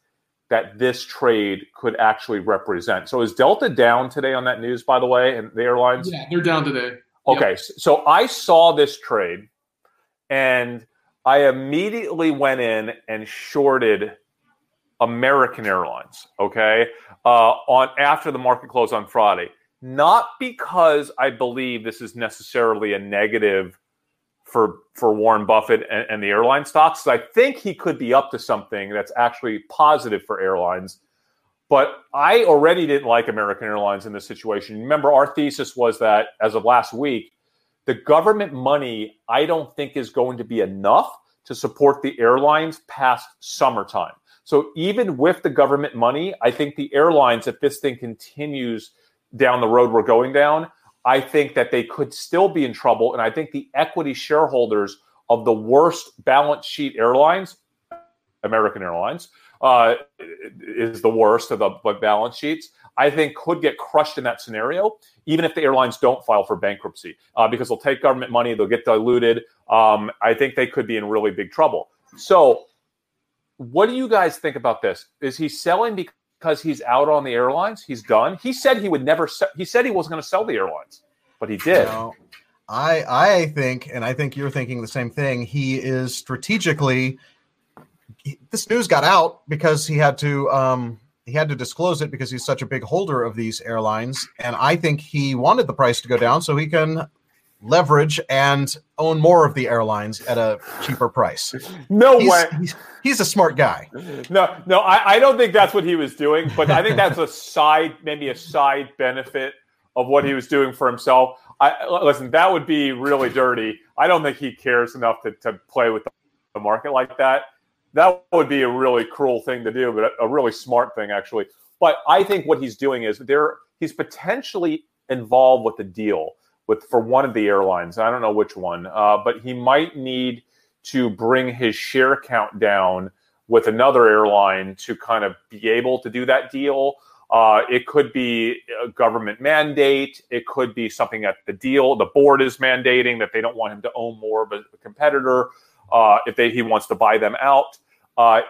that this trade could actually represent. So is Delta down today on that news, by the way, and the airlines? Yeah, they're down today. Okay, yep. So I saw this trade, and I immediately went in and shorted American Airlines, okay, on after the market closed on Friday. Not because I believe this is necessarily a negative for Warren Buffett and the airline stocks. So I think he could be up to something that's actually positive for airlines. But I already didn't like American Airlines in this situation. Remember, our thesis was that, as of last week, the government money, I don't think, is going to be enough to support the airlines past summertime. So even with the government money, I think the airlines, if this thing continues down the road we're going down, I think that they could still be in trouble. And I think the equity shareholders of the worst balance sheet airlines, American Airlines, is the worst of the balance sheets, I think could get crushed in that scenario, even if the airlines don't file for bankruptcy, because they'll take government money, they'll get diluted. I think they could be in really big trouble. So what do you guys think about this? Is he selling because he's out on the airlines? He's done. He said he would never sell. He said he wasn't going to sell the airlines, but he did. No, I think, and I think you're thinking the same thing. He is strategically. This news got out because he had to disclose it because he's such a big holder of these airlines, and I think he wanted the price to go down so he can leverage and own more of the airlines at a cheaper price. No way. He's a smart guy. No, I don't think that's what he was doing, but I think that's maybe a side benefit of what he was doing for himself. Listen, that would be really dirty. I don't think he cares enough to play with the market like that. That would be a really cruel thing to do, but a really smart thing, actually. But I think what he's doing is he's potentially involved with the deal for one of the airlines. I don't know which one, but he might need to bring his share count down with another airline to kind of be able to do that deal. It could be a government mandate. It could be something that the board is mandating that they don't want him to own more of a competitor if he wants to buy them out.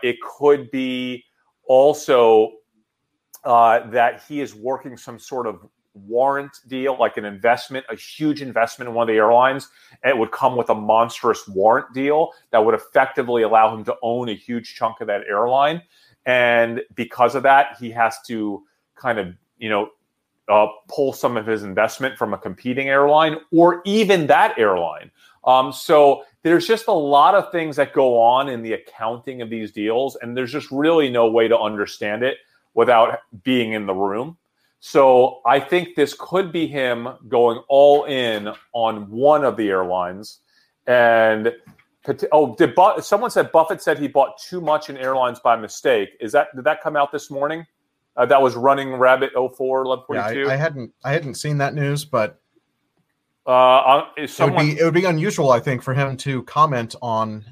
It could be also that he is working some sort of warrant deal, like an investment, a huge investment in one of the airlines, and it would come with a monstrous warrant deal that would effectively allow him to own a huge chunk of that airline. And because of that, he has to kind of, pull some of his investment from a competing airline or even that airline. So there's just a lot of things that go on in the accounting of these deals, and there's just really no way to understand it without being in the room. So I think this could be him going all in on one of the airlines. And someone said Buffett said he bought too much in airlines by mistake. Did that come out this morning? That was Running Rabbit 04 1142. Yeah, I hadn't seen that news, but it would be unusual, I think, for him to comment on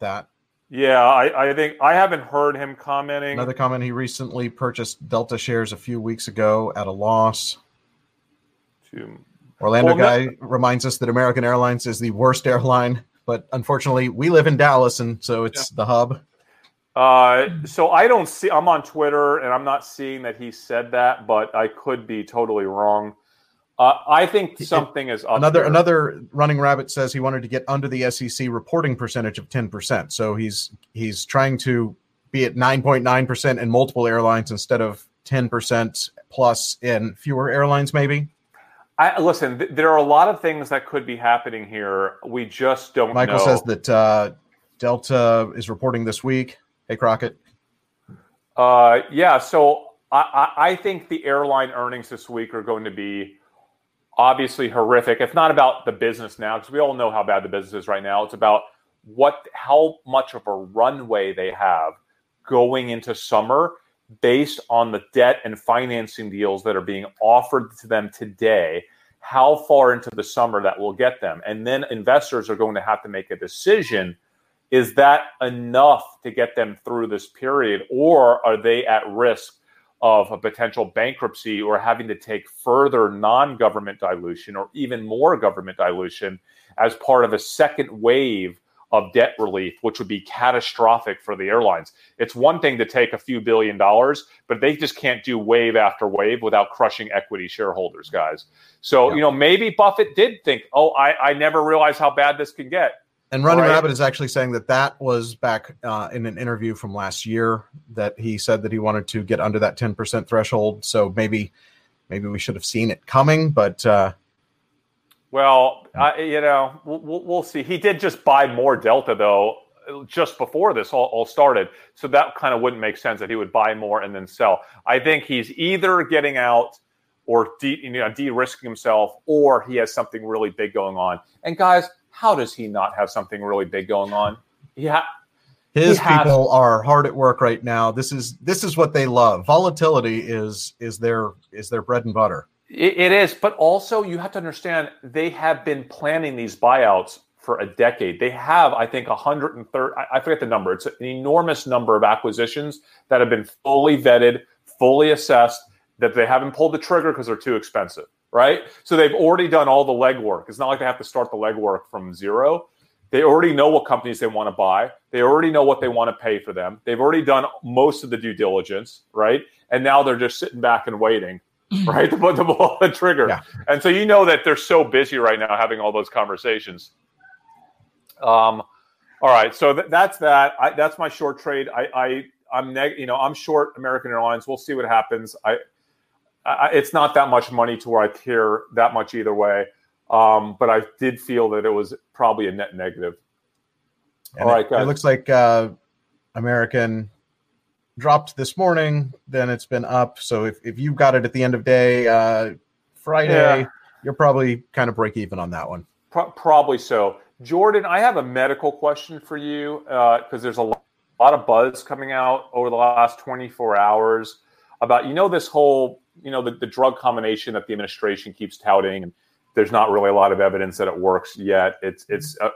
that. Yeah, I think I haven't heard him commenting. Another comment, he recently purchased Delta shares a few weeks ago at a loss. Orlando guy reminds us that American Airlines is the worst airline, but unfortunately we live in Dallas, and so it's the hub. So I don't see, I'm on Twitter and I'm not seeing that he said that, but I could be totally wrong. I think something is up. Another running rabbit says he wanted to get under the SEC reporting percentage of 10%. So he's trying to be at 9.9% in multiple airlines instead of 10% plus in fewer airlines, maybe. There are a lot of things that could be happening here. We just don't know. Michael says that Delta is reporting this week. Hey, Crockett. Yeah, so I think the airline earnings this week are going to be obviously horrific. It's not about the business now, because we all know how bad the business is right now. It's about how much of a runway they have going into summer based on the debt and financing deals that are being offered to them today, how far into the summer that will get them. And then investors are going to have to make a decision. Is that enough to get them through this period, or are they at risk of a potential bankruptcy or having to take further non-government dilution or even more government dilution as part of a second wave of debt relief, which would be catastrophic for the airlines? It's one thing to take a few $1 billion, but they just can't do wave after wave without crushing equity shareholders, guys. So, yeah. Maybe Buffett did think, I never realized how bad this can get. And Running Rabbit is actually saying that was back in an interview from last year that he said that he wanted to get under that 10% threshold. So maybe we should have seen it coming, but... Well, we'll see. He did just buy more Delta, though, just before this all started. So that kind of wouldn't make sense that he would buy more and then sell. I think he's either getting out or de-risking himself, or he has something really big going on. And, guys, how does he not have something really big going on? Yeah, his people are hard at work right now. This is what they love. Volatility is their bread and butter. It is, but also you have to understand they have been planning these buyouts for a decade. They have, I think, 130, I forget the number. It's an enormous number of acquisitions that have been fully vetted, fully assessed, that they haven't pulled the trigger because they're too expensive, right? So they've already done all the legwork. It's not like they have to start the legwork from zero. They already know what companies they want to buy. They already know what they want to pay for them. They've already done most of the due diligence, right? And now they're just sitting back and waiting. Right, to put the ball on the trigger. Yeah. And so that they're so busy right now having all those conversations. All right, so that's that. That's my short trade. I'm short American Airlines. We'll see what happens. It's not that much money to where I care that much either way. But I did feel that it was probably a net negative. And all right, guys. It looks like American dropped this morning, then it's been up. So if you got it at the end of day, Friday, You're probably kind of break even on that one. Probably so. Jordan, I have a medical question for you because there's a lot of buzz coming out over the last 24 hours about, this whole, the drug combination that the administration keeps touting. And there's not really a lot of evidence that it works yet. It's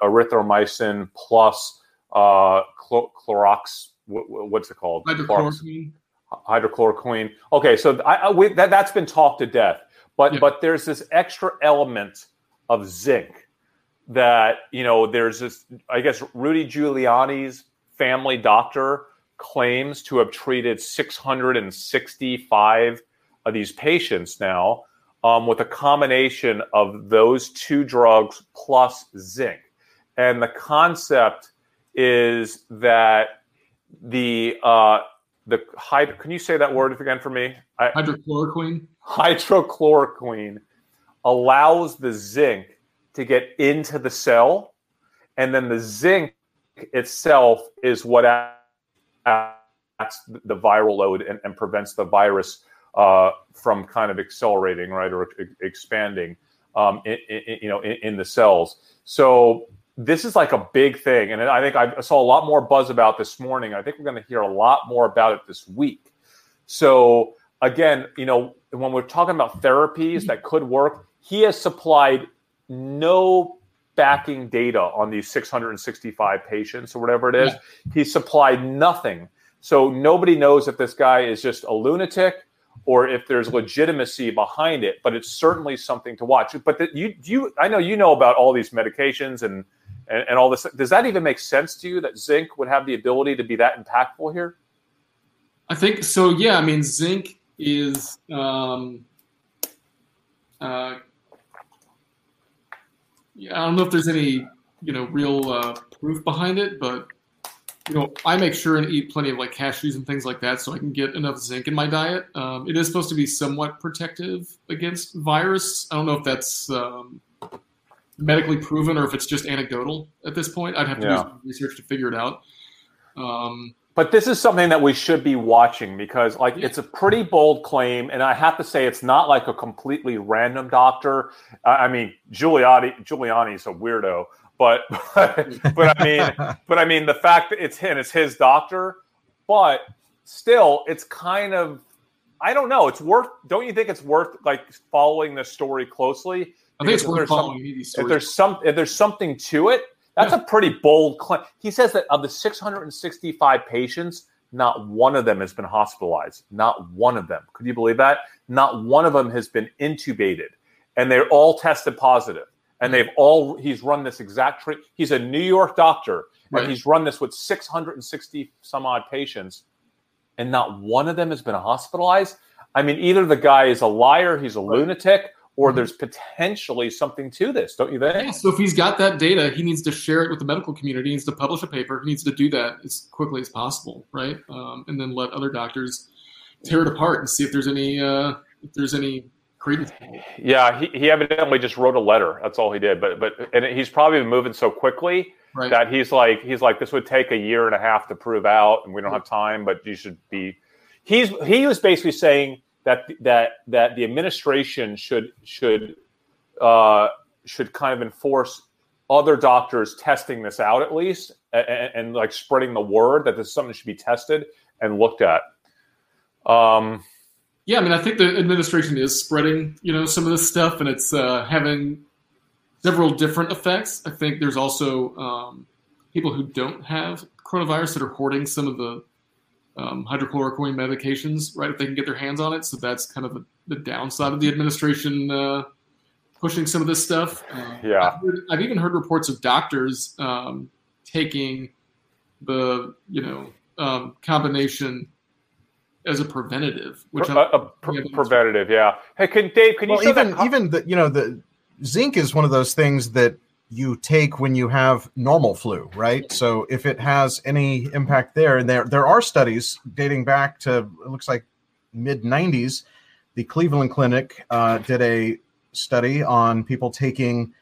erythromycin plus Clorox. What's it called? Hydrochloroquine. Hydrochloroquine. Okay, so that's been talked to death, but there's this extra element of zinc that there's this. I guess Rudy Giuliani's family doctor claims to have treated 665 of these patients now with a combination of those two drugs plus zinc, and the concept is that. The hydro. Can you say that word again for me? Hydrochloroquine. Hydrochloroquine allows the zinc to get into the cell, and then the zinc itself is what acts the viral load and prevents the virus from kind of accelerating, right, or expanding, in the cells. So. This is like a big thing, and I think I saw a lot more buzz about this morning. I think we're going to hear a lot more about it this week. So again, when we're talking about therapies that could work, he has supplied no backing data on these 665 patients or whatever it is. Yeah. He supplied nothing. So nobody knows if this guy is just a lunatic or if there's legitimacy behind it, but it's certainly something to watch. But I know you know about all these medications and and all this. Does that even make sense to you that zinc would have the ability to be that impactful here? I think so. Yeah, I mean, zinc is I don't know if there's any real proof behind it, but I make sure and eat plenty of like cashews and things like that so I can get enough zinc in my diet. It is supposed to be somewhat protective against virus. I don't know if that's medically proven or if it's just anecdotal at this point. I'd have to do some research to figure it out. But this is something that we should be watching because it's a pretty bold claim. And I have to say, it's not like a completely random doctor. I mean, Giuliani's a weirdo. But I mean the fact that it's his doctor, but still it's kind of don't you think it's worth like following this story closely? I think it's worth following these stories. If there's something to it, that's a pretty bold claim. He says that of the 665 patients, not one of them has been hospitalized. Not one of them. Could you believe that? Not one of them has been intubated, and they're all tested positive. And he's run this exact, he's a New York doctor, and he's run this with 660 some odd patients, and not one of them has been hospitalized. I mean, either the guy is a liar, he's a lunatic, or there's potentially something to this, don't you think? Yeah, so if he's got that data, he needs to share it with the medical community, he needs to publish a paper, he needs to do that as quickly as possible, right? And then let other doctors tear it apart and see if there's any, Yeah, he evidently just wrote a letter. That's all he did. But he's probably been moving so quickly that he's like this would take a year and a half to prove out, and we don't have time. But you should be. He was basically saying that the administration should kind of enforce other doctors testing this out at least, and like spreading the word that this is something that should be tested and looked at. Yeah, I mean, I think the administration is spreading, some of this stuff, and it's having several different effects. I think there's also people who don't have coronavirus that are hoarding some of the hydroxychloroquine medications, right, if they can get their hands on it. So that's kind of the downside of the administration pushing some of this stuff. I've even heard reports of doctors taking the, combination as a preventative, which preventative, yeah. Hey, Dave, can you even the zinc is one of those things that you take when you have normal flu, right? So if it has any impact there, and there are studies dating back to it looks like mid '90s. The Cleveland Clinic did a study on people taking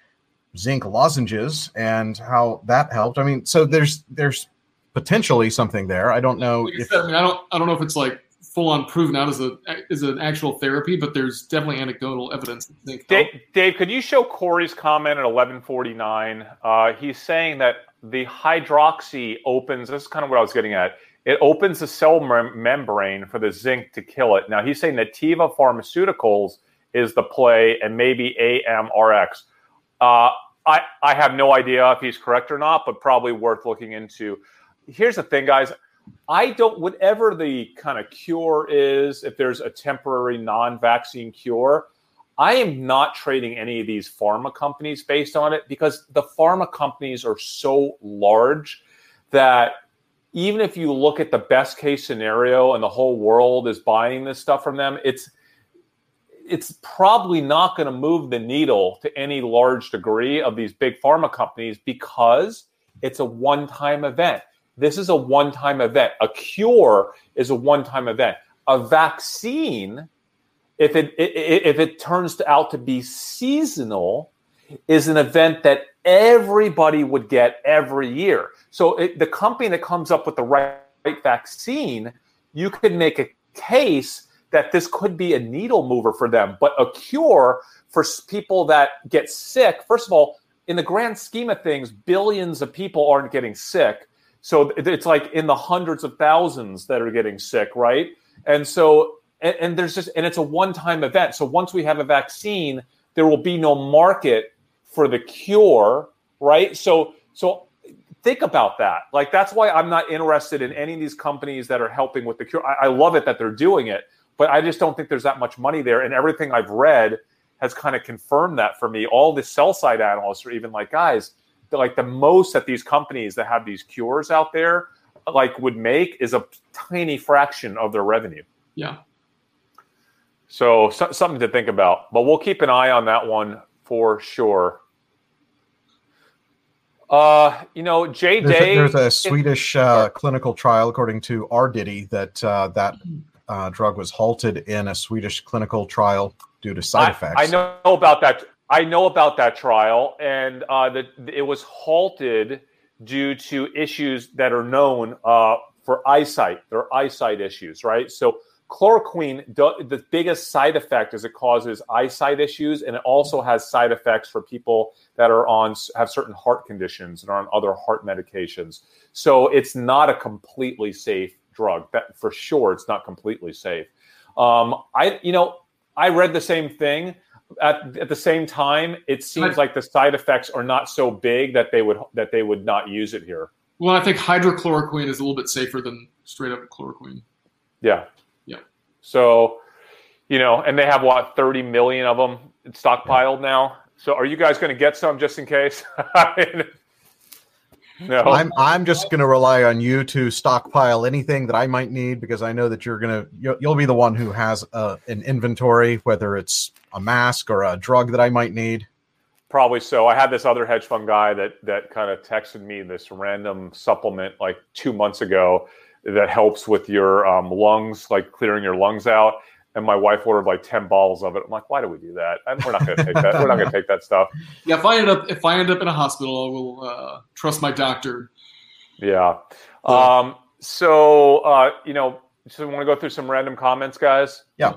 zinc lozenges and how that helped. I mean, so there's potentially something there. I don't know. I don't know if it's like full-on proven out as an actual therapy, but there's definitely anecdotal evidence. Dave, could you show Corey's comment at 11:49? He's saying that the hydroxy opens, this is kind of what I was getting at, it opens the cell membrane for the zinc to kill it. Now, he's saying Nativa Pharmaceuticals is the play and maybe AMRX. I have no idea if he's correct or not, but probably worth looking into. Here's the thing, guys. Whatever the kind of cure is, if there's a temporary non-vaccine cure, I am not trading any of these pharma companies based on it because the pharma companies are so large that even if you look at the best case scenario and the whole world is buying this stuff from them, it's probably not going to move the needle to any large degree of these big pharma companies because it's a one-time event. This is a one-time event. A cure is a one-time event. A vaccine, if it turns out to be seasonal, is an event that everybody would get every year. So the company that comes up with the right vaccine, you could make a case that this could be a needle mover for them. But a cure for people that get sick, first of all, in the grand scheme of things, billions of people aren't getting sick. So it's like in the hundreds of thousands that are getting sick, right? And so, and it's a one-time event. So once we have a vaccine, there will be no market for the cure, right? So think about that. Like, that's why I'm not interested in any of these companies that are helping with the cure. I love it that they're doing it, but I just don't think there's that much money there. And everything I've read has kind of confirmed that for me. All the sell-side analysts are even like, guys, like the most that these companies that have these cures out there like would make is a tiny fraction of their revenue. Yeah. So something to think about, but we'll keep an eye on that one for sure. Jay Day. There's a Swedish clinical trial, according to R. Diddy, that drug was halted in a Swedish clinical trial due to side effects. I know about that. I know about that trial, and it was halted due to issues that are known for eyesight. They're eyesight issues, right? So chloroquine, the biggest side effect is it causes eyesight issues, and it also has side effects for people that have certain heart conditions and are on other heart medications. So it's not a completely safe drug. That for sure, it's not completely safe. I read the same thing. At the same time, it seems like the side effects are not so big that they would not use it here. Well, I think hydrochloroquine is a little bit safer than straight up chloroquine. Yeah. Yeah. So, and they have 30 million of them stockpiled now. So are you guys going to get some just in case? No, I'm just going to rely on you to stockpile anything that I might need, because I know that you'll be the one who has an inventory, whether it's a mask or a drug that I might need. Probably so. I had this other hedge fund guy that kind of texted me this random supplement like 2 months ago that helps with your lungs, like clearing your lungs out. And my wife ordered like 10 bottles of it. I'm like, why do we do that? We're not going to take that. We're not going to take that stuff. Yeah, if I end up in a hospital, I will trust my doctor. Yeah. So want to go through some random comments, guys? Yeah.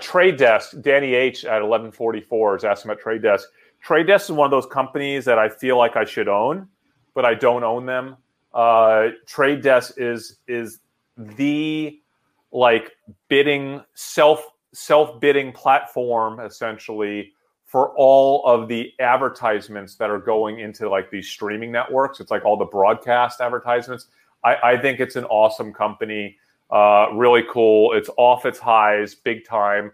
Trade Desk, Danny H at 1144 is asking about Trade Desk. Trade Desk is one of those companies that I feel like I should own, but I don't own them. Trade Desk is the bidding, self-bidding platform, essentially, for all of the advertisements that are going into these streaming networks. It's all the broadcast advertisements. I think it's an awesome company, really cool. It's off its highs big time.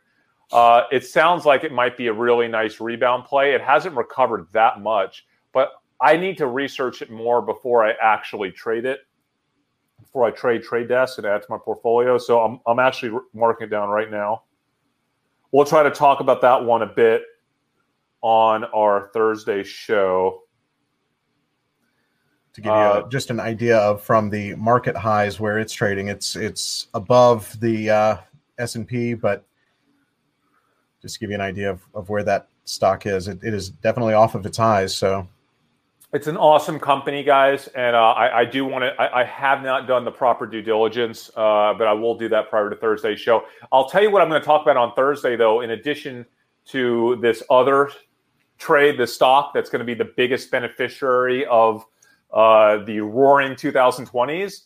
It sounds like it might be a really nice rebound play. It hasn't recovered that much, but I need to research it more before I actually trade it. Before I trade Trade Desk and add to my portfolio. So I'm actually marking it down right now. We'll try to talk about that one a bit on our Thursday show. To give you just an idea of from the market highs where it's trading, it's above the S&P, but just to give you an idea of where that stock is, it is definitely off of its highs, so... It's an awesome company, guys, and I do want to. I have not done the proper due diligence, but I will do that prior to Thursday's show. I'll tell you what I'm going to talk about on Thursday, though. In addition to this other trade, the stock that's going to be the biggest beneficiary of the roaring 2020s.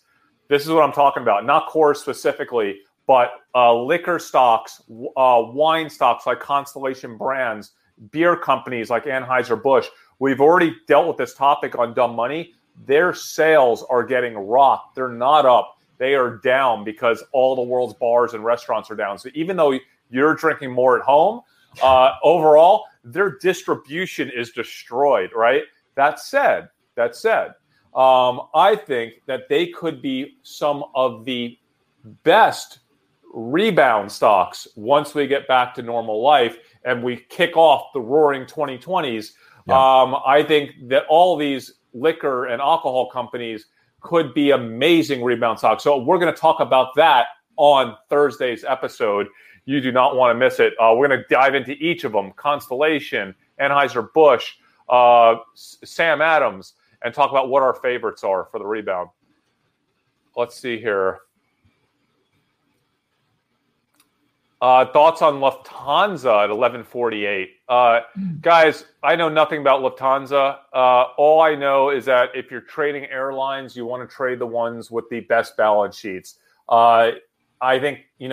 This is what I'm talking about. Not core specifically, but liquor stocks, wine stocks like Constellation Brands, beer companies like Anheuser-Busch. We've already dealt with this topic on Dumb Money. Their sales are getting rocked. They're not up. They are down because all the world's bars and restaurants are down. So even though you're drinking more at home, overall, their distribution is destroyed, right? That said, I think that they could be some of the best rebound stocks once we get back to normal life and we kick off the roaring 2020s. Yeah. I think that all these liquor and alcohol companies could be amazing rebound stocks. So we're going to talk about that on Thursday's episode. You do not want to miss it. We're going to dive into each of them, Constellation, Anheuser-Busch, Sam Adams, and talk about what our favorites are for the rebound. Let's see here. Thoughts on Lufthansa at 1148. Guys, I know nothing about Lufthansa. All I know is that if you're trading airlines, you want to trade the ones with the best balance sheets. I think, in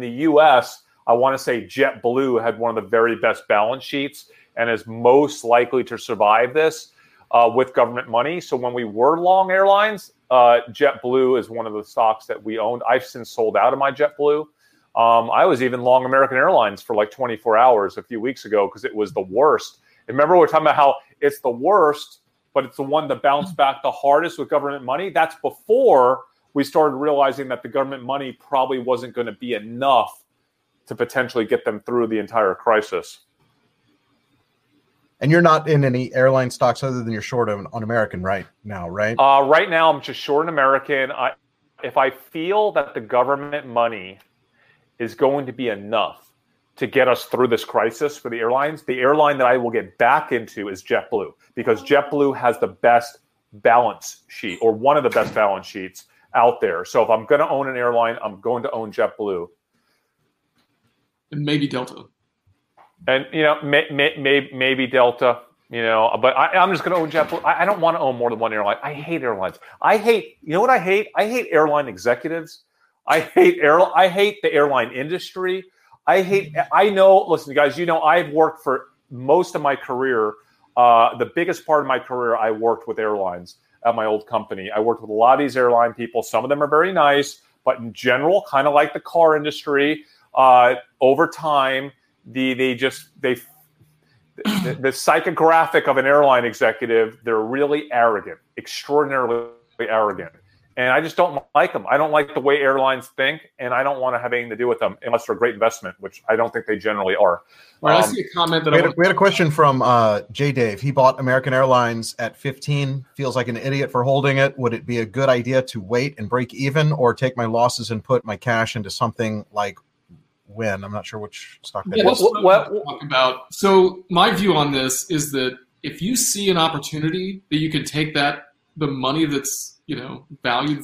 the U.S., I want to say JetBlue had one of the very best balance sheets and is most likely to survive this with government money. So when we were long airlines, JetBlue is one of the stocks that we owned. I've since sold out of my JetBlue. I was even long American Airlines for 24 hours a few weeks ago because it was the worst. Remember, we're talking about how it's the worst but it's the one that bounced back the hardest with government money. That's before we started realizing that the government money probably wasn't going to be enough to potentially get them through the entire crisis. And you're not in any airline stocks other than you're short on American right now, right? Right now, I'm just short on American. If I feel that the government money is going to be enough to get us through this crisis for the airlines, the airline that I will get back into is JetBlue, because JetBlue has the best balance sheet, or one of the best balance sheets out there. So if I'm going to own an airline, I'm going to own JetBlue. And maybe Delta. And, you know, maybe Delta, you know, but I'm just going to own JetBlue. I don't want to own more than one airline. I hate airlines. You know what I hate? I hate airline executives. I hate the airline industry. Listen, guys, you know, I've worked for most of my career. The biggest part of my career, I worked with airlines at my old company. I worked with a lot of these airline people. Some of them are very nice, but in general, kind of like the car industry, over time, the psychographic of an airline executive, they're really arrogant, extraordinarily arrogant. And I just don't like them. I don't like the way airlines think, and I don't want to have anything to do with them unless they're a great investment, which I don't think they generally are. Well, I see a comment that we had a question from J. Dave. He bought American Airlines at 15. Feels like an idiot for holding it. Would it be a good idea to wait and break even, or take my losses and put my cash into something like Wynn? I'm not sure which stock that is. What talk about? So my view on this is that if you see an opportunity that you can take the money that's valued,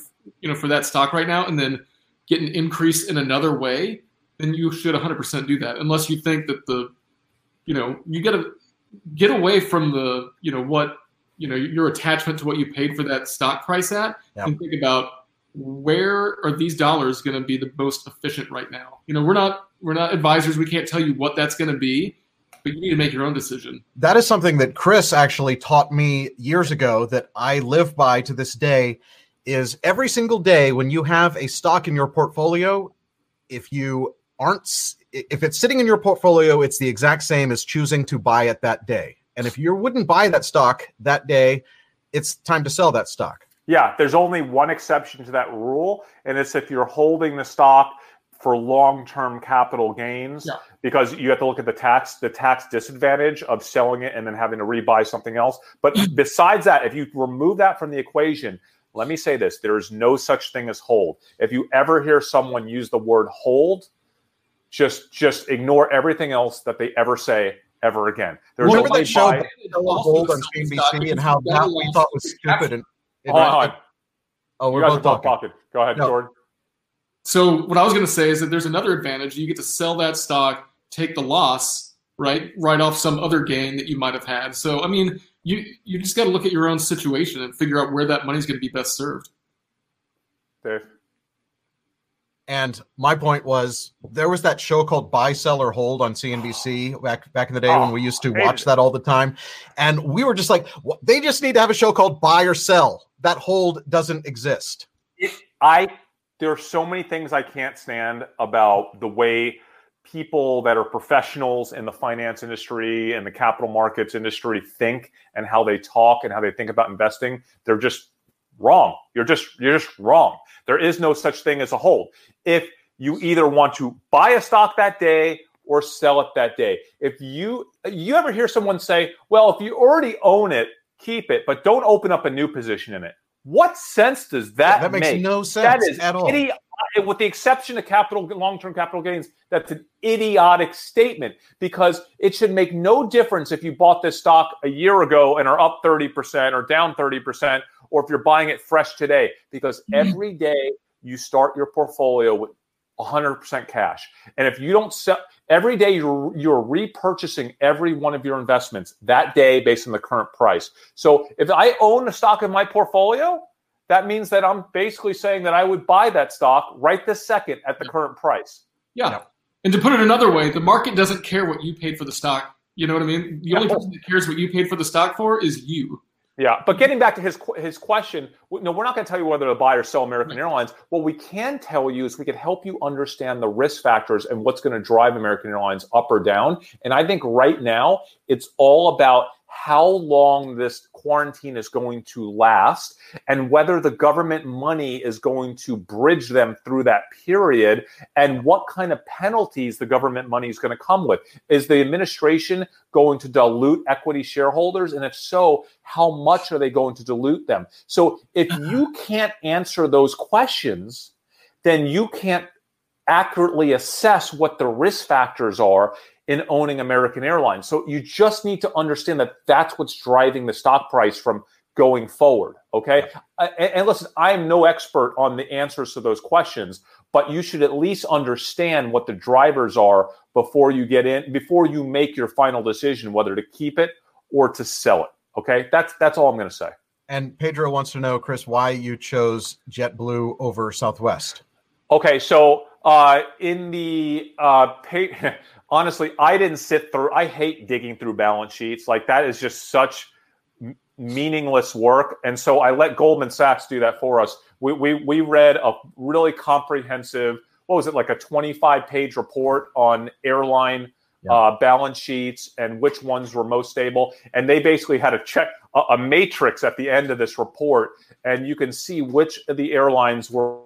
for that stock right now, and then get an increase in another way, then you should 100% do that. Unless you think that you got to get away from your attachment to what you paid for that stock price at, yep, and think about where are these dollars going to be the most efficient right now. We're not advisors. We can't tell you what that's going to be, but you need to make your own decision. That is something that Chris actually taught me years ago that I live by to this day, is every single day when you have a stock in your portfolio, if it's sitting in your portfolio, it's the exact same as choosing to buy it that day. And if you wouldn't buy that stock that day, it's time to sell that stock. Yeah, there's only one exception to that rule, and it's if you're holding the stock for long-term capital gains, yeah, because you have to look at the tax disadvantage of selling it and then having to rebuy something else. But besides that, if you remove that from the equation, let me say this, there is no such thing as hold. If you ever hear someone use the word hold, just ignore everything else that they ever say ever again. There's no way to buy hold on CNBC, and how that we thought was stupid. Hold on. Oh, we're both talking. Go ahead, Jordan. So what I was going to say is that there's another advantage. You get to sell that stock, take the loss, right? Write off some other gain that you might have had. So, I mean, you just got to look at your own situation and figure out where that money's going to be best served. Dave. And my point was, there was that show called Buy, Sell, or Hold on CNBC back in the day when we used to watch that all the time. And we were just like, they just need to have a show called Buy or Sell. That hold doesn't exist. There are so many things I can't stand about the way people that are professionals in the finance industry and the capital markets industry think, and how they talk and how they think about investing. They're just wrong. You're just wrong. There is no such thing as a hold. If you either want to buy a stock that day or sell it that day. If you ever hear someone say, well, if you already own it, keep it, but don't open up a new position in it. What sense does that make? That makes no sense at all. With the exception of long-term capital gains, that's an idiotic statement, because it should make no difference if you bought this stock a year ago and are up 30% or down 30%, or if you're buying it fresh today, because every day you start your portfolio with 100% cash. And if you don't sell every day, you're repurchasing every one of your investments that day based on the current price. So if I own a stock in my portfolio, that means that I'm basically saying that I would buy that stock right this second at the current price. Yeah. No. And to put it another way, the market doesn't care what you paid for the stock. You know what I mean? The only person that cares what you paid for the stock for is you. Yeah, but getting back to his question, no, we're not going to tell you whether to buy or sell American Airlines. What we can tell you is we can help you understand the risk factors and what's going to drive American Airlines up or down. And I think right now it's all about how long this quarantine is going to last and whether the government money is going to bridge them through that period and what kind of penalties the government money is going to come with. Is the administration going to dilute equity shareholders? And if so, how much are they going to dilute them? So if you can't answer those questions, then you can't accurately assess what the risk factors are in owning American Airlines. So you just need to understand that that's what's driving the stock price from going forward, okay? And listen, I am no expert on the answers to those questions, but you should at least understand what the drivers are before you get in, before you make your final decision whether to keep it or to sell it, okay? That's all I'm going to say. And Pedro wants to know, Chris, why you chose JetBlue over Southwest. Okay, so honestly, I didn't sit through, I hate digging through balance sheets. Like that is just such meaningless work. And so I let Goldman Sachs do that for us. We read a really comprehensive, what was it, like a 25-page report on airline balance sheets and which ones were most stable. And they basically had a check, a matrix at the end of this report. And you can see which of the airlines were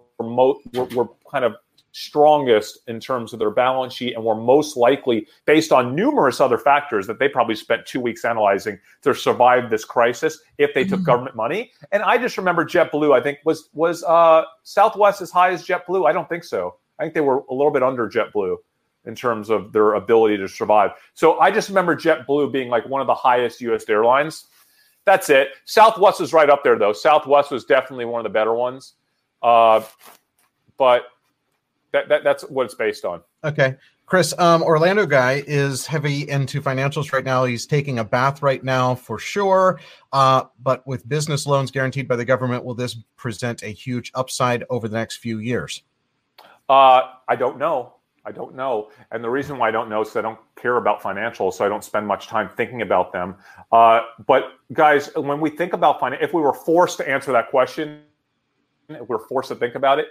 kind of strongest in terms of their balance sheet and were most likely, based on numerous other factors that they probably spent 2 weeks analyzing, to survive this crisis if they took government money. And I just remember JetBlue, I think, was Southwest as high as JetBlue? I don't think so. I think they were a little bit under JetBlue in terms of their ability to survive. So I just remember JetBlue being like one of the highest U.S. airlines. That's it. Southwest was right up there, though. Southwest was definitely one of the better ones. But that's what it's based on. Okay. Chris, Orlando Guy is heavy into financials right now. He's taking a bath right now for sure. But with business loans guaranteed by the government, will this present a huge upside over the next few years? I don't know. And the reason why I don't know is I don't care about financials, so I don't spend much time thinking about them. But guys, when we think about finance, if we were forced to answer that question, if we're forced to think about it,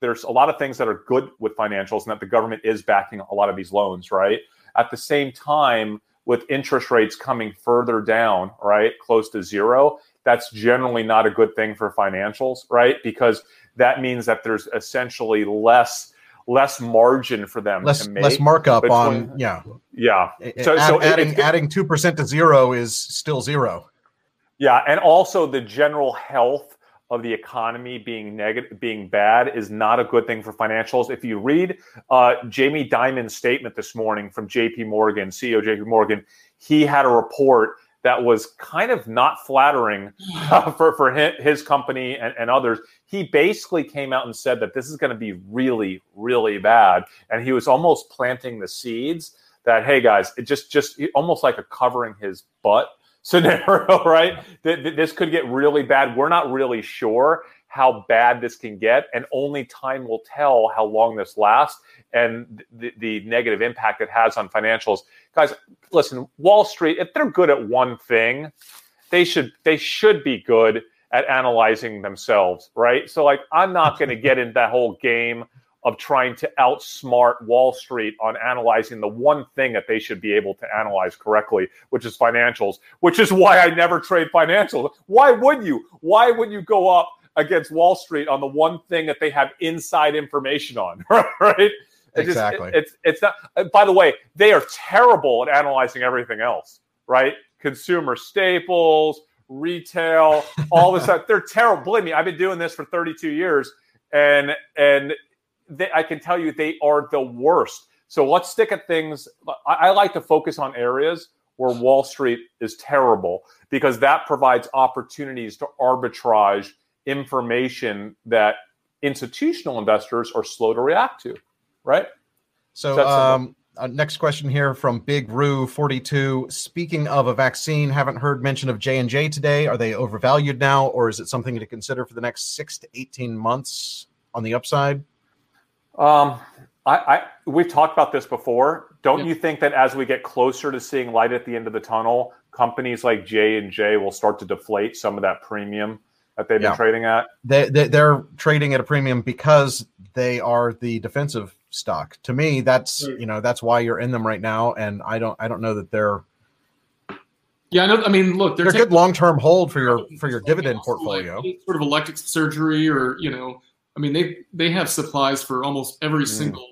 there's a lot of things that are good with financials and that the government is backing a lot of these loans, right? At the same time, with interest rates coming further down, right, close to zero, that's generally not a good thing for financials, right? Because that means that there's essentially less margin for them to make. Less markup between, on, yeah. Yeah. Adding 2% to zero is still zero. Yeah, and also the general health of the economy being negative, being bad is not a good thing for financials. If you read Jamie Dimon's statement this morning from JP Morgan, CEO JP Morgan, he had a report that was kind of not flattering for his company and others. He basically came out and said that this is going to be really, really bad. And he was almost planting the seeds that, hey guys, it just almost like a covering his butt scenario, right? This could get really bad. We're not really sure how bad this can get, and only time will tell how long this lasts and the negative impact it has on financials. Guys, listen, Wall Street, if they're good at one thing, they should be good at analyzing themselves, right? So like, I'm not going to get into that whole game of trying to outsmart Wall Street on analyzing the one thing that they should be able to analyze correctly, which is financials, which is why I never trade financials. Why would you? Why would you go up against Wall Street on the one thing that they have inside information on, right? Exactly. It's not, by the way, they are terrible at analyzing everything else, right? Consumer staples, retail, all this stuff. They're terrible. Believe me, I've been doing this for 32 years, and I can tell you they are the worst. So let's stick at things. I like to focus on areas where Wall Street is terrible because that provides opportunities to arbitrage information that institutional investors are slow to react to, right? So next question here from Big Roo 42. Speaking of a vaccine, haven't heard mention of J&J today. Are they overvalued now, or is it something to consider for the next 6 to 18 months on the upside? We've talked about this before. Don't you think that as we get closer to seeing light at the end of the tunnel, companies like J&J will start to deflate some of that premium that they've been trading at? They're trading at a premium because they are the defensive stock. To me, that's why you're in them right now. And I don't know that they're Yeah, I know. I mean, look, they're a good long-term hold for your dividend portfolio. Like sort of elective surgery, or I mean, they have supplies for almost every single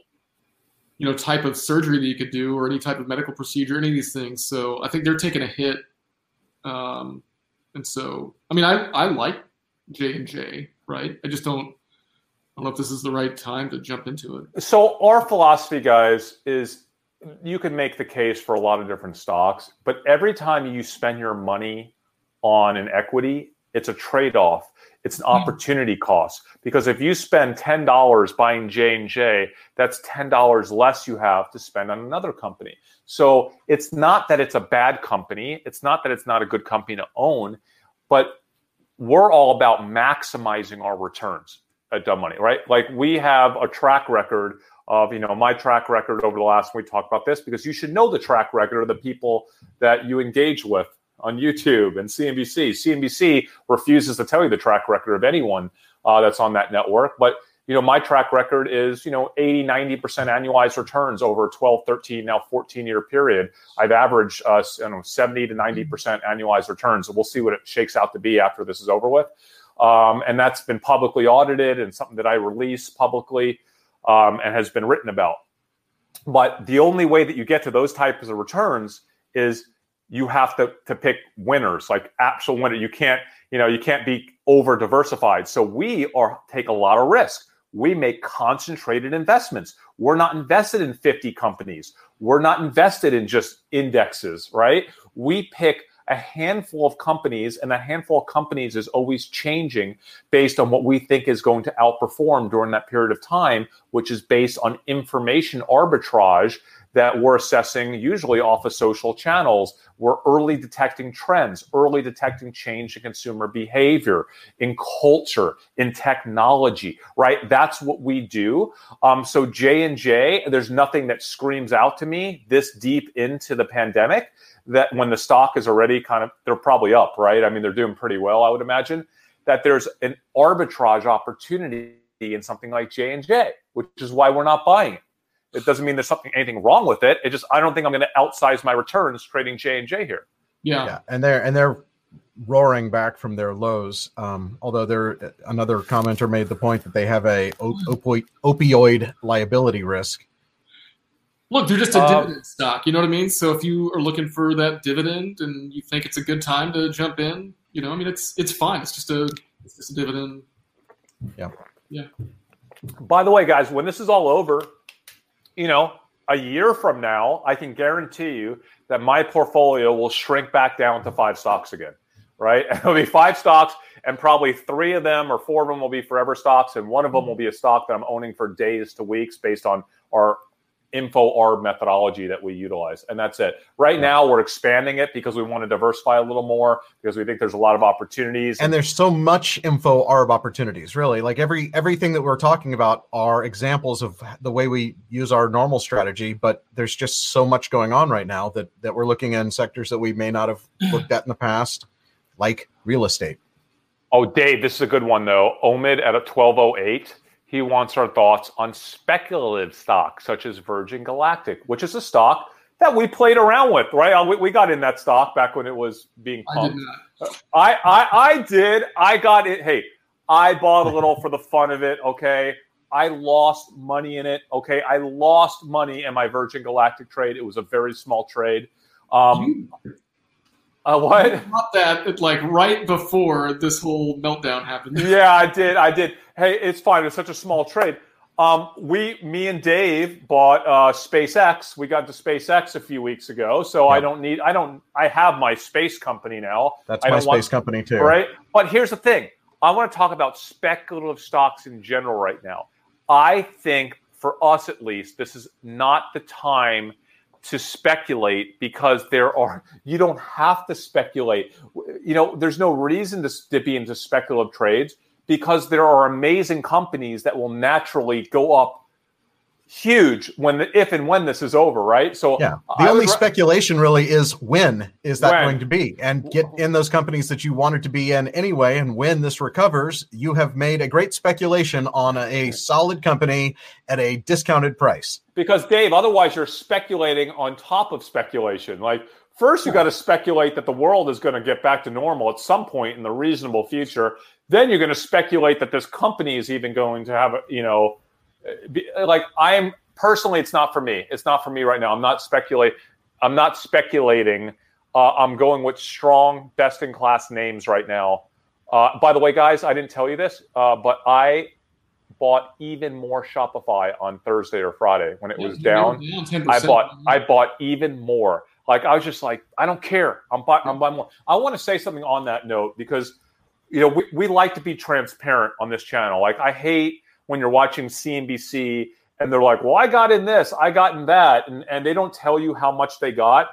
type of surgery that you could do, or any type of medical procedure, any of these things. So I think they're taking a hit. And so, I mean, I like J&J, right? I just don't know if this is the right time to jump into it. So our philosophy, guys, is you can make the case for a lot of different stocks, but every time you spend your money on an equity, it's a trade-off. It's an opportunity cost, because if you spend $10 buying J&J, that's $10 less you have to spend on another company. So it's not that it's a bad company. It's not that it's not a good company to own, but we're all about maximizing our returns at Dumb Money, right? Like we have a track record of, my track record over the last, we talked about this because you should know the track record of the people that you engage with on YouTube and CNBC. CNBC refuses to tell you the track record of anyone that's on that network. But, my track record is, 80, 90% annualized returns over a 12, 13, now 14-year period. I've averaged 70 to 90% annualized returns. So we'll see what it shakes out to be after this is over with. And that's been publicly audited and something that I release publicly and has been written about. But the only way that you get to those types of returns is you have to pick winners, like actual winner. You can't be over diversified. So we take a lot of risk. We make concentrated investments. We're not invested in 50 companies. We're not invested in just indexes, right? We pick a handful of companies, and that handful of companies is always changing based on what we think is going to outperform during that period of time, which is based on information arbitrage that we're assessing usually off of social channels. We're early detecting trends, early detecting change in consumer behavior, in culture, in technology, right? That's what we do. So J&J, there's nothing that screams out to me this deep into the pandemic that when the stock is already they're probably up, right? I mean, they're doing pretty well, I would imagine, that there's an arbitrage opportunity in something like J&J, which is why we're not buying it. It doesn't mean there's anything wrong with it. It just, I don't think I'm going to outsize my returns trading J&J here. Yeah. And they're roaring back from their lows. Although another commenter made the point that they have a opioid liability risk. Look, they're just a dividend stock. You know what I mean? So if you are looking for that dividend and you think it's a good time to jump in, it's fine. It's just a dividend. Yeah. Yeah. By the way, guys, when this is all over, a year from now, I can guarantee you that my portfolio will shrink back down to 5 stocks again, right? It'll be 5 stocks, and probably 3 of them or 4 of them will be forever stocks, and 1 of them will be a stock that I'm owning for days to weeks based on our InfoArb methodology that we utilize, and that's it. Right now, we're expanding it because we want to diversify a little more because we think there's a lot of opportunities. And there's so much InfoArb opportunities, really. Like everything that we're talking about are examples of the way we use our normal strategy, but there's just so much going on right now that we're looking in sectors that we may not have looked at in the past, like real estate. Oh, Dave, this is a good one, though. Omid at a 1208. He wants our thoughts on speculative stocks such as Virgin Galactic, which is a stock that we played around with, right? We got in that stock back when it was being pumped. I did. I got it. Hey, I bought a little for the fun of it, okay? I lost money in it, okay? I lost money in my Virgin Galactic trade. It was a very small trade. What? I bought that right before this whole meltdown happened. Yeah, I did. Hey, it's fine. It's such a small trade. Me and Dave bought SpaceX. We got to SpaceX a few weeks ago, so yeah. I have my space company now. That's my space company too, right? But here's the thing. I want to talk about speculative stocks in general right now. I think for us at least, this is not the time to speculate because you don't have to speculate. There's no reason to dip into speculative trades because there are amazing companies that will naturally go up huge if and when this is over, right? So yeah, the only speculation really is when is that going to be, and get in those companies that you wanted to be in anyway. And when this recovers, you have made a great speculation on a solid company at a discounted price. Because Dave, otherwise you're speculating on top of speculation. Like First, you got to speculate that the world is going to get back to normal at some point in the reasonable future. Then you're going to speculate that this company is even going to have, you know, like I'm personally, it's not for me. It's not for me right now. I'm not speculating. I'm going with strong, best-in-class names right now. By the way, guys, I didn't tell you this, but I bought even more Shopify on Thursday or Friday when it was down. I bought even more. Like I was just like, I don't care. I'm buying more. I want to say something on that note because, you know, we like to be transparent on this channel. Like I hate when you're watching CNBC and they're like, well, I got in this, I got in that, and they don't tell you how much they got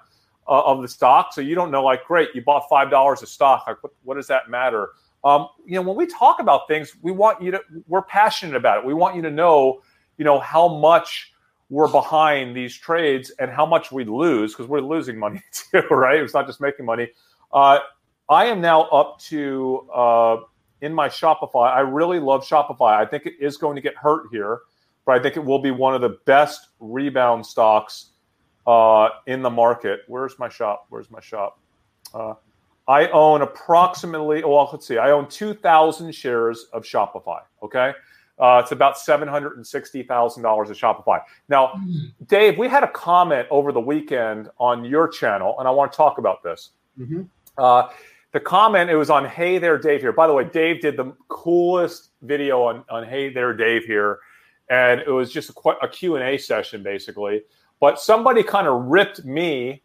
of the stock, so you don't know. Like, great, you bought $5 of stock. Like, what does that matter? You know, when we talk about things, we want you to. We're passionate about it. We want you to know, you know, how much we're behind these trades and how much we lose, because we're losing money too, right? It's not just making money. I am now up to, in my Shopify, I really love Shopify. I think it is going to get hurt here, but I think it will be one of the best rebound stocks in the market. Where's my shop? I own approximately, well, let's see. I own 2,000 shares of Shopify, okay? It's about $760,000 of Shopify. Now, Dave, we had a comment over the weekend on your channel, and I want to talk about this. Mm-hmm. The comment, it was on Hey There, Dave Here. By the way, Dave did the coolest video on Hey There, Dave Here, and it was just a Q&A session, basically. But somebody kind of ripped me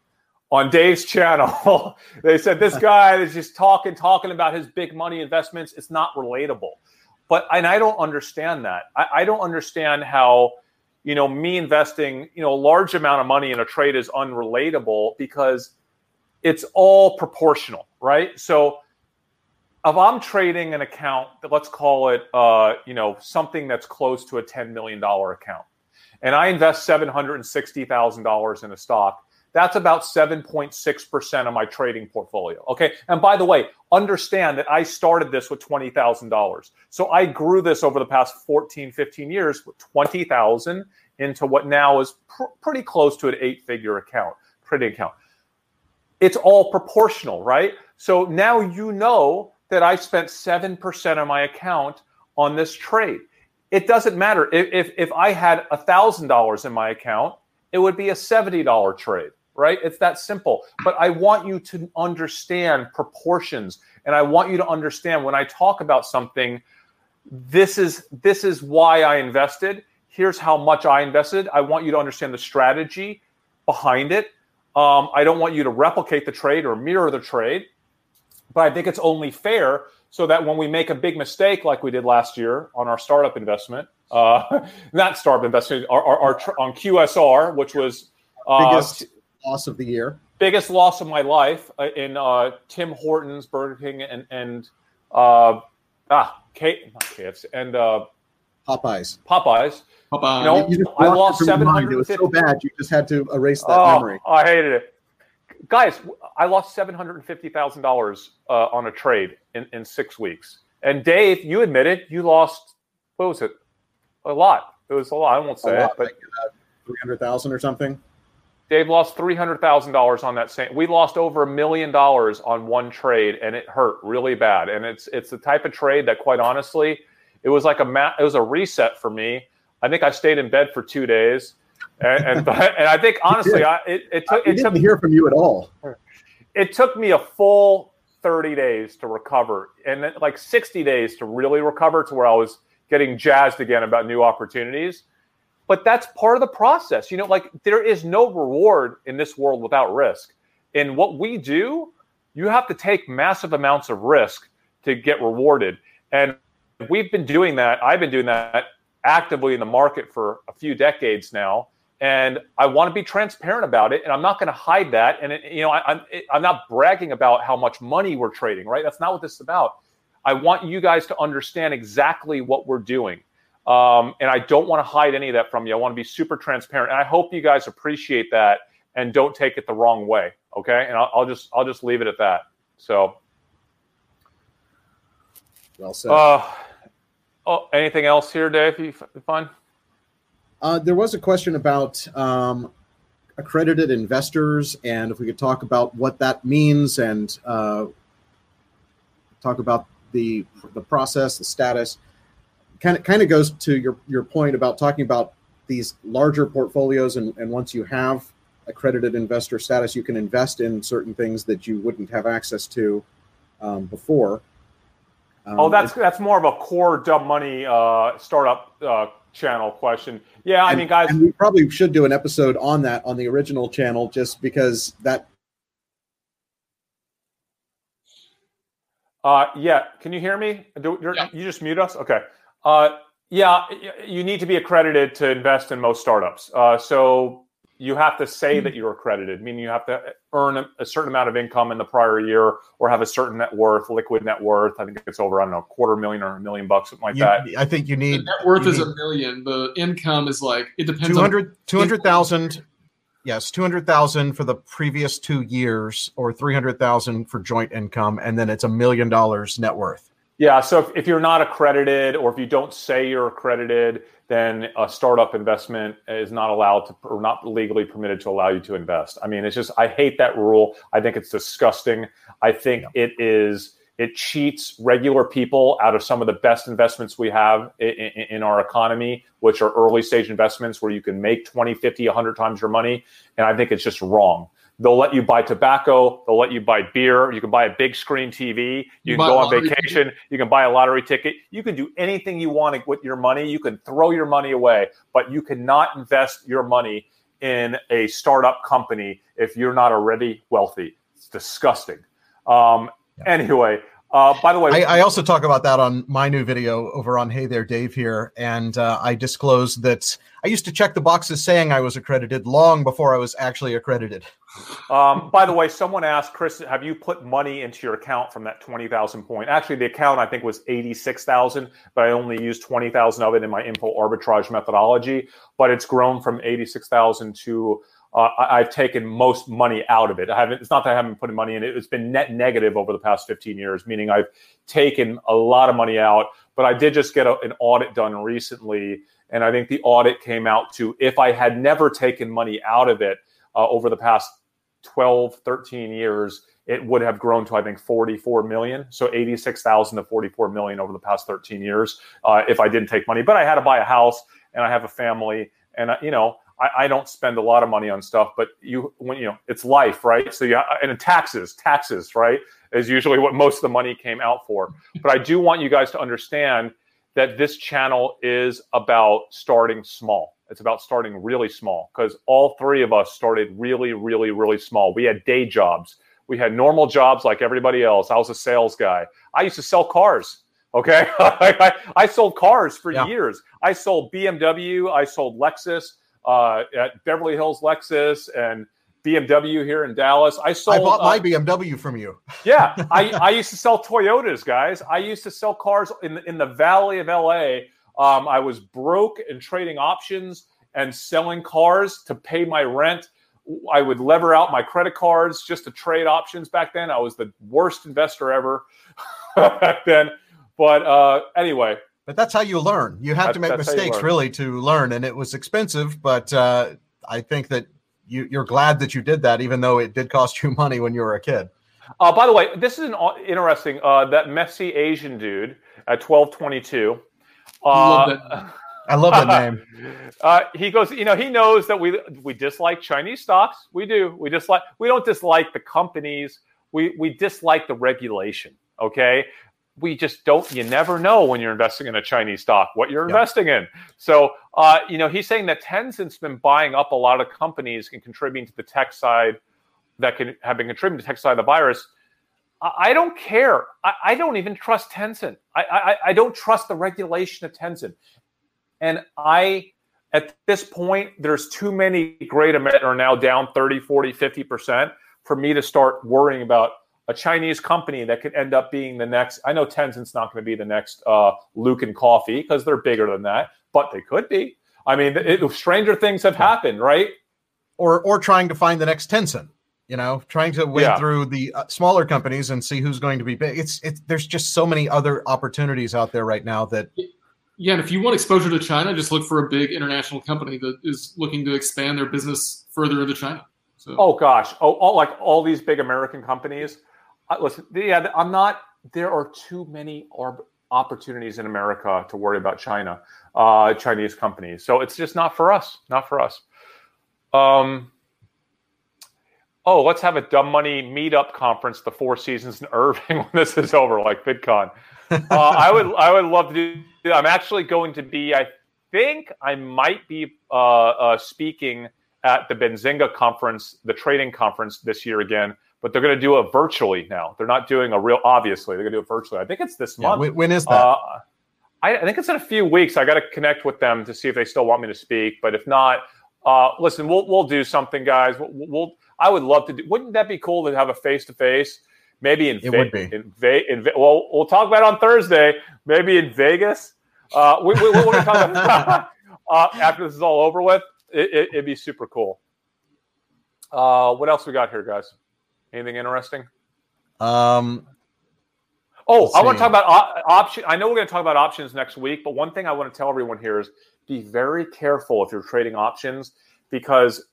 on Dave's channel. They said, this guy is just talking about his big money investments. It's not relatable. But and I don't understand that. I don't understand how, you know, me investing, you know, a large amount of money in a trade is unrelatable because it's all proportional, right? So if I'm trading an account, let's call it, you know, something that's close to a $10 million account, and I invest $760,000 in a stock, that's about 7.6% of my trading portfolio, okay? And by the way, understand that I started this with $20,000. So I grew this over the past 14, 15 years with $20,000 into what now is pretty close to an eight-figure account, trading account. It's all proportional, right? So now you know that I spent 7% of my account on this trade. It doesn't matter. If I had $1,000 in my account, it would be a $70 trade, right? It's that simple. But I want you to understand proportions, and I want you to understand when I talk about something, this is why I invested. Here's how much I invested. I want you to understand the strategy behind it. I don't want you to replicate the trade or mirror the trade, but I think it's only fair so that when we make a big mistake like we did last year on our startup investment, on QSR, which was biggest loss of the year, biggest loss of my life in Tim Hortons, Burger King, and Popeyes. You know, I lost $750. It was so bad you just had to erase that memory. I hated it, guys. I lost $750,000 on a trade in 6 weeks. And Dave, you admitted you lost. What was it? A lot. It was a lot. I won't say it, but like, $300,000 or something. Dave lost $300,000 on that same. We lost over $1 million on one trade, and it hurt really bad. And it's the type of trade that, quite honestly, it was like it was a reset for me. I think I stayed in bed for 2 days, and I think honestly, it took me hear from you at all. It took me a full 30 days to recover, and then like 60 days to really recover to where I was getting jazzed again about new opportunities. But that's part of the process. You know, like there is no reward in this world without risk. In what we do, you have to take massive amounts of risk to get rewarded. And we've been doing that. I've been doing that actively in the market for a few decades now. And I want to be transparent about it. And I'm not going to hide that. And, you know, I'm not bragging about how much money we're trading, right? That's not what this is about. I want you guys to understand exactly what we're doing. And I don't want to hide any of that from you. I want to be super transparent. And I hope you guys appreciate that and don't take it the wrong way. Okay. And I'll just leave it at that. So. Well said. Anything else here, Dave? You fine? There was a question about accredited investors, and if we could talk about what that means and talk about the process, the status. Kind of goes to your point about talking about these larger portfolios, and once you have accredited investor status, you can invest in certain things that you wouldn't have access to before. That's more of a core dumb money startup channel question. Yeah, I mean, guys, and we probably should do an episode on that on the original channel, just because that. Can you hear me? You just mute us, okay? You need to be accredited to invest in most startups. So you have to say that you're accredited, meaning you have to earn a certain amount of income in the prior year or have a certain net worth, liquid net worth. I think it's over, $250,000 or $1 million, something like that. I think you need... The net worth is $1 million. The income is it depends on... 200,000. Yes, 200,000 for the previous 2 years or 300,000 for joint income. And then it's $1 million net worth. Yeah, so if you're not accredited, or if you don't say you're accredited, then a startup investment is not allowed to, or not legally permitted to allow you to invest. I mean, it's just, I hate that rule. I think it's disgusting. I think it cheats regular people out of some of the best investments we have in our economy, which are early stage investments where you can make 20, 50, 100 times your money. And I think it's just wrong. They'll let you buy tobacco. They'll let you buy beer. You can buy a big screen TV. You can go on vacation. Ticket. You can buy a lottery ticket. You can do anything you want with your money. You can throw your money away, but you cannot invest your money in a startup company if you're not already wealthy. It's disgusting. Anyway, by the way, I also talk about that on my new video over on Hey There, Dave here. And I disclose that I used to check the boxes saying I was accredited long before I was actually accredited. By the way, someone asked, Chris, have you put money into your account from that 20,000 point? Actually, the account I think was 86,000, but I only used 20,000 of it in my info arbitrage methodology. But it's grown from 86,000 to... I've taken most money out of it. It's not that I haven't put money in it. It's been net negative over the past 15 years, meaning I've taken a lot of money out. But I did just get an audit done recently, and I think the audit came out to, if I had never taken money out of it over the past 12, 13 years, it would have grown to, I think, 44 million. So 86,000 to 44 million over the past 13 years if I didn't take money. But I had to buy a house, and I have a family, and, I don't spend a lot of money on stuff, but it's life, right? So and taxes, right, is usually what most of the money came out for. But I do want you guys to understand that this channel is about starting small. It's about starting really small, because all three of us started really, really, really small. We had day jobs. We had normal jobs like everybody else. I was a sales guy. I used to sell cars. Okay, I sold cars for years. I sold BMW. I sold Lexus. At Beverly Hills Lexus and BMW here in Dallas. I bought my BMW from you. Yeah. I used to sell Toyotas, guys. I used to sell cars in the Valley of LA. I was broke and trading options and selling cars to pay my rent. I would lever out my credit cards just to trade options back then. I was the worst investor ever back then. But anyway. But that's how you learn. You have to make mistakes, really, to learn. And it was expensive, but I think that you're glad that you did that, even though it did cost you money when you were a kid. By the way, this is interesting. That messy Asian dude at 1222. I love that name. He goes, he knows that we dislike Chinese stocks. We do. We don't dislike the companies. We dislike the regulation. Okay. We just don't, you never know when you're investing in a Chinese stock, what you're investing in. So, he's saying that Tencent's been buying up a lot of companies and contributing to the tech side of the virus. I don't care. I don't even trust Tencent. I don't trust the regulation of Tencent. And at this point, there's too many great Americans are now down 30, 40, 50% for me to start worrying about a Chinese company that could end up being the next. I know Tencent's not going to be the next Luke and Coffee because they're bigger than that, but they could be. I mean, stranger things have happened, right? Or trying to find the next Tencent, trying to wade through the smaller companies and see who's going to be big. There's just so many other opportunities out there right now that Yeah, and if you want exposure to China, just look for a big international company that is looking to expand their business further into China. So. Oh, gosh. Like all these big American companies. Listen, yeah, I'm not – there are too many opportunities in America to worry about China, Chinese companies. So it's just not for us, not for us. Oh, let's have a Dumb Money meetup conference, the Four Seasons in Irving, when this is over, like VidCon. I would love to do. I'm actually going to be. I think I might be speaking at the Benzinga conference, the trading conference this year again. But they're going to do it virtually now. They're not doing a real. Obviously, they're going to do it virtually. I think it's this month. When is that? I think it's in a few weeks. I got to connect with them to see if they still want me to speak. But if not, listen, we'll do something, guys. We'll I would love to do. Wouldn't that be cool to have a face-to-face? Maybe in Vegas. Well, we'll talk about it on Thursday. Maybe in Vegas. We're going to talk about after this is all over with. It'd be super cool. What else we got here, guys? Anything interesting? I want to talk about options. I know we're going to talk about options next week, but one thing I want to tell everyone here is be very careful if you're trading options, because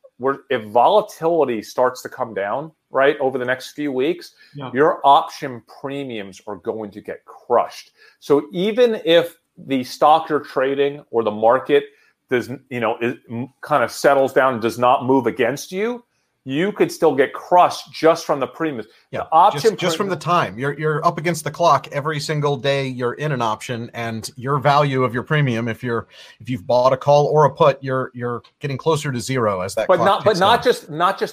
if volatility starts to come down, right, over the next few weeks, your option premiums are going to get crushed. So even if the stock you're trading or the market does, it kind of settles down and does not move against you, you could still get crushed just from the premiums. Yeah, the option just from the time you're up against the clock every single day. You're in an option, and your value of your premium, if you've bought a call or a put, you're getting closer to zero as that. But not just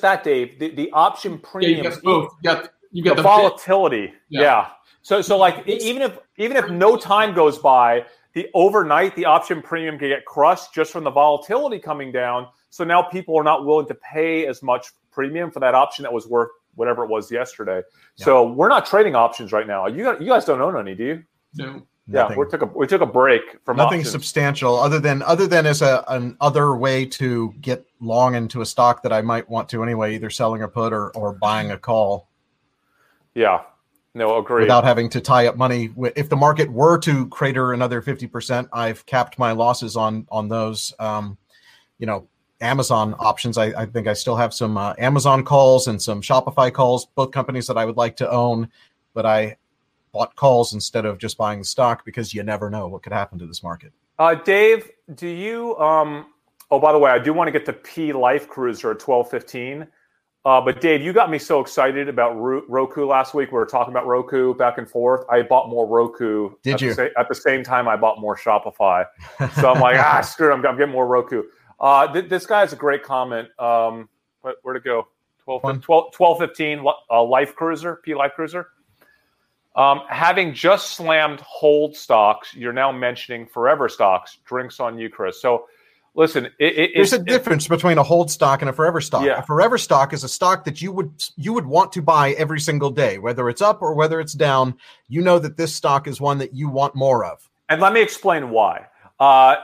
that, Dave. The option premium. You got the volatility. Yeah. So like even if no time goes by, overnight the option premium can get crushed just from the volatility coming down. So now people are not willing to pay as much premium for that option that was worth whatever it was yesterday. Yeah. So we're not trading options right now. You guys don't own any, do you? No. Yeah, we took a break from nothing options. Substantial other than as an other way to get long into a stock that I might want to anyway, either selling a put or buying a call. Yeah. No, agree. Without having to tie up money. If the market were to crater another 50%, I've capped my losses on those. Amazon options. I think I still have some Amazon calls and some Shopify calls, both companies that I would like to own, but I bought calls instead of just buying the stock because you never know what could happen to this market. Dave, do you by the way, I do want to get the P Life Cruiser at 12:15. But Dave, you got me so excited about Roku last week. We were talking about Roku back and forth. I bought more Roku. Did you? At the same time, I bought more Shopify. So I'm like, screw it. I'm getting more Roku. This guy has a great comment. Where'd it go? 12:15, Life Cruiser, P Life Cruiser. Having just slammed hold stocks, you're now mentioning forever stocks. Drinks on you, Chris. So listen, there's a difference between a hold stock and a forever stock. Yeah. A forever stock is a stock that you would want to buy every single day, whether it's up or whether it's down. You know that this stock is one that you want more of. And let me explain why.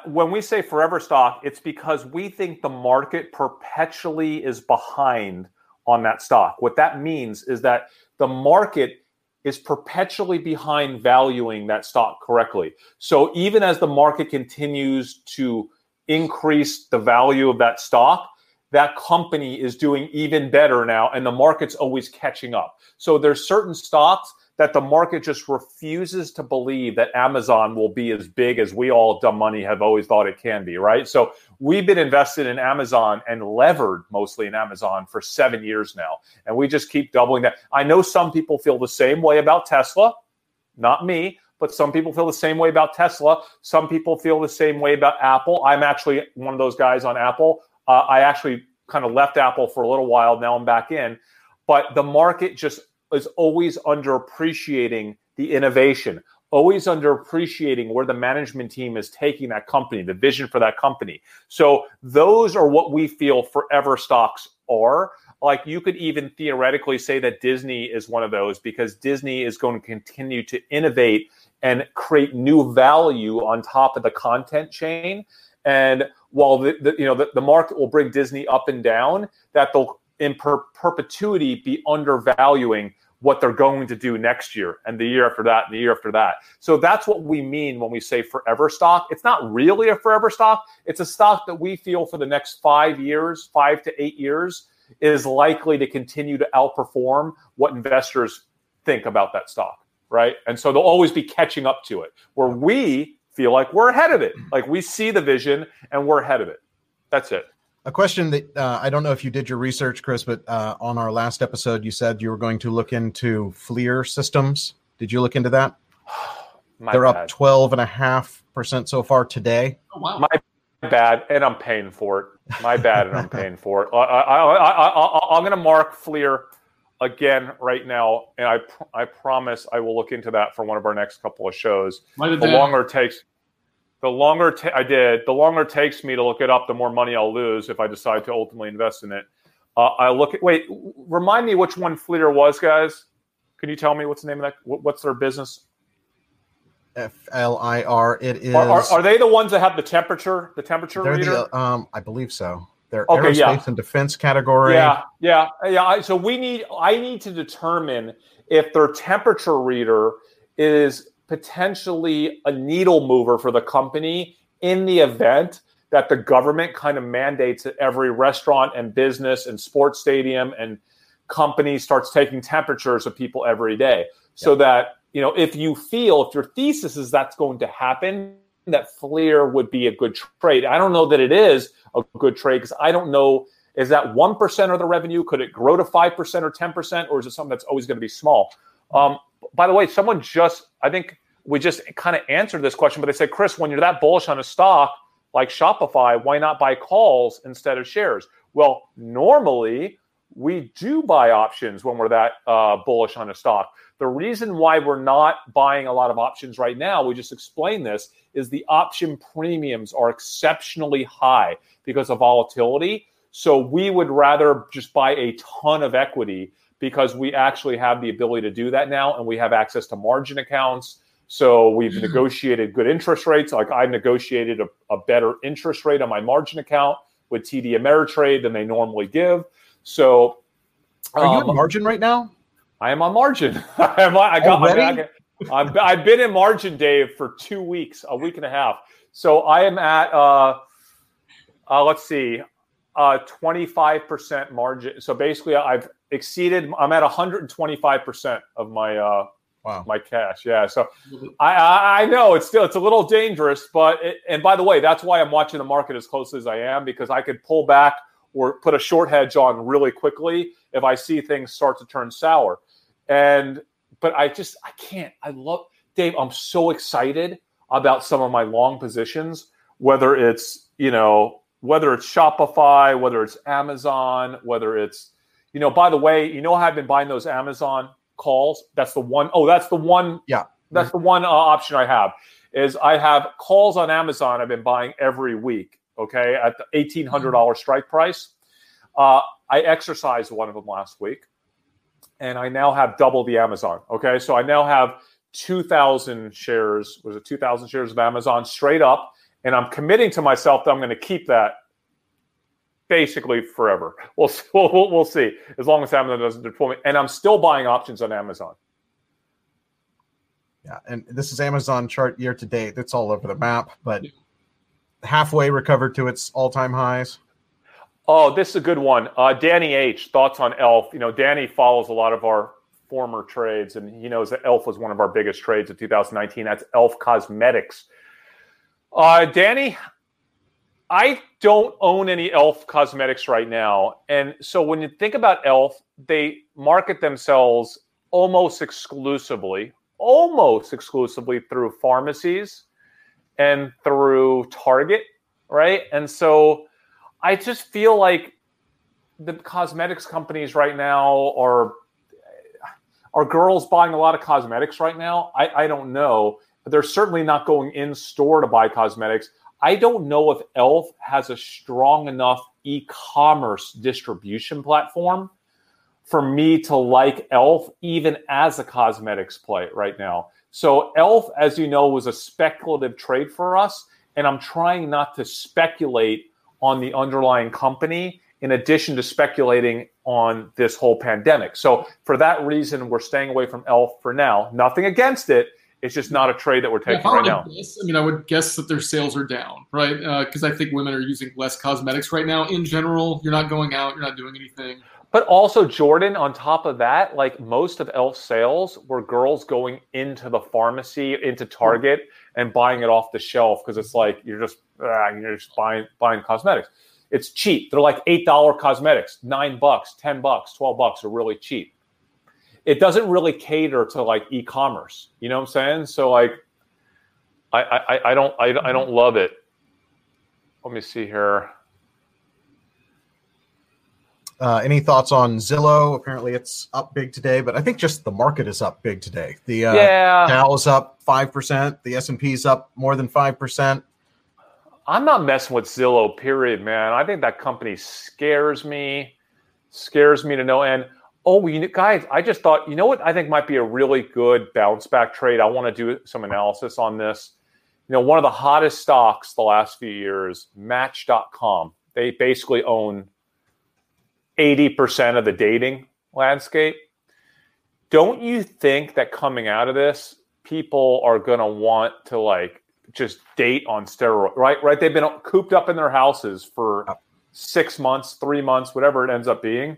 When we say forever stock, it's because we think the market perpetually is behind on that stock. What that means is that the market is perpetually behind valuing that stock correctly. So even as the market continues to increase the value of that stock, that company is doing even better now, and the market's always catching up. So there's certain stocks that the market just refuses to believe that Amazon will be as big as we all at Dumb Money have always thought it can be, right? So we've been invested in Amazon and levered mostly in Amazon for 7 years now, and we just keep doubling that. I know some people feel the same way about Tesla, not me, but some people feel the same way about Tesla. Some people feel the same way about Apple. I'm actually one of those guys on Apple. I actually kind of left Apple for a little while. Now I'm back in, but the market just is always underappreciating the innovation, always underappreciating where the management team is taking that company, the vision for that company. So those are what we feel forever stocks are. Like you could even theoretically say that Disney is one of those, because Disney is going to continue to innovate and create new value on top of the content chain. And while the market will bring Disney up and down, that they'll in perpetuity be undervaluing what they're going to do next year and the year after that and the year after that. So that's what we mean when we say forever stock. It's not really a forever stock. It's a stock that we feel for the next 5 years, 5 to 8 years, is likely to continue to outperform what investors think about that stock, right? And so they'll always be catching up to it, where we feel like we're ahead of it. Like we see the vision and we're ahead of it. That's it. A question that I don't know if you did your research, Chris, but on our last episode, you said you were going to look into FLIR systems. Did you look into that? They're bad. Up 12.5% so far today. Oh, wow. My bad, and I'm paying for it. My bad, and I'm paying for it. I'm going to mark FLIR again right now, and I promise I will look into that for one of our next couple of shows. The longer it takes me to look it up, the more money I'll lose if I decide to ultimately invest in it. Wait, remind me which one FLIR was, guys. Can you tell me what's the name of that? What's their business? FLIR. It is. Are they the ones that have the temperature reader? I believe so. They're okay, aerospace and defense category. Yeah. So I need to determine if their temperature reader is potentially a needle mover for the company in the event that the government kind of mandates that every restaurant and business and sports stadium and company starts taking temperatures of people every day. So that, you know, if your thesis is that's going to happen, that FLIR would be a good trade. I don't know that it is a good trade because I don't know, is that 1% of the revenue? Could it grow to 5% or 10%? Or is it something that's always going to be small? By the way, someone I think we just kind of answered this question, but they said, Chris, when you're that bullish on a stock like Shopify, why not buy calls instead of shares? Well, normally we do buy options when we're that bullish on a stock. The reason why we're not buying a lot of options right now, we just explained this, is the option premiums are exceptionally high because of volatility. So we would rather just buy a ton of equity because we actually have the ability to do that now, and we have access to margin accounts. So we've negotiated good interest rates. Like I negotiated a better interest rate on my margin account with TD Ameritrade than they normally give. So are you on margin right now? I am on margin. I've been in margin, Dave, for 2 weeks, a week and a half. So I am at, 25% margin. So basically I've exceeded, I'm at 125% of my my cash. Yeah. So I know it's a little dangerous, but and by the way, that's why I'm watching the market as closely as I am, because I could pull back or put a short hedge on really quickly if I see things start to turn sour. But I can't. Dave, I'm so excited about some of my long positions, whether it's Shopify, whether it's Amazon, whether it's, by the way, how I've been buying those Amazon calls? That's the one option I have is I have calls on Amazon I've been buying every week, okay, at the $1,800 strike price. I exercised one of them last week, and I now have double the Amazon, okay? So I now have 2,000 shares of Amazon straight up, and I'm committing to myself that I'm going to keep that basically forever. We'll see, as long as Amazon doesn't deploy me. And I'm still buying options on Amazon. Yeah, and this is Amazon chart year to date. It's all over the map, but halfway recovered to its all-time highs. Oh, this is a good one. Danny H., thoughts on ELF. Danny follows a lot of our former trades, and he knows that ELF was one of our biggest trades of 2019. That's ELF Cosmetics. Danny, I don't own any ELF Cosmetics right now. And so when you think about ELF, they market themselves almost exclusively through pharmacies and through Target, right? And so I just feel like the cosmetics companies right now are girls buying a lot of cosmetics right now? I don't know. But they're certainly not going in store to buy cosmetics. I don't know if ELF has a strong enough e-commerce distribution platform for me to like ELF even as a cosmetics play right now. So ELF, as you know, was a speculative trade for us, and I'm trying not to speculate on the underlying company in addition to speculating on this whole pandemic. So for that reason, we're staying away from ELF for now. Nothing against it. It's just not a trade that we're taking right now. Guess, I mean, I would guess that their sales are down, right? Because I think women are using less cosmetics right now. In general, you're not going out. You're not doing anything. But also, Jordan, on top of that, like most of ELF sales were girls going into the pharmacy, into Target, and buying it off the shelf because it's like you're just buying cosmetics. It's cheap. They're like $8 cosmetics, $9, $10, $12 are really cheap. It doesn't really cater to like e-commerce. You know what I'm saying? So like, I don't love it. Let me see here. Any thoughts on Zillow? Apparently it's up big today, but I think just the market is up big today. The Dow is up 5%. The S&P is up more than 5%. I'm not messing with Zillow, period, man. I think that company scares me to no end. Oh, guys, I just thought, you know what I think might be a really good bounce back trade? I want to do some analysis on this. You know, one of the hottest stocks the last few years, Match.com. They basically own 80% of the dating landscape. Don't you think that coming out of this, people are going to want to like just date on steroids, right? They've been cooped up in their houses for 6 months, 3 months, whatever it ends up being.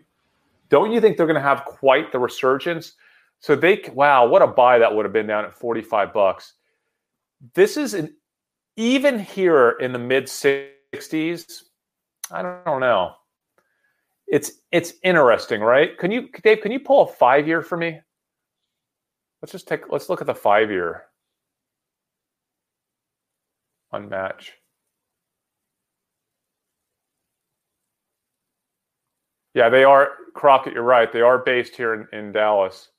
Don't you think they're going to have quite the resurgence? So wow, what a buy that would have been down at $45. This is even here in the mid 60s. I don't know. It's interesting, right? Can you, Dave, pull a 5-year for me? Let's look at the 5-year. Unmatch. Yeah, they are, Crockett, you're right. They are based here in Dallas.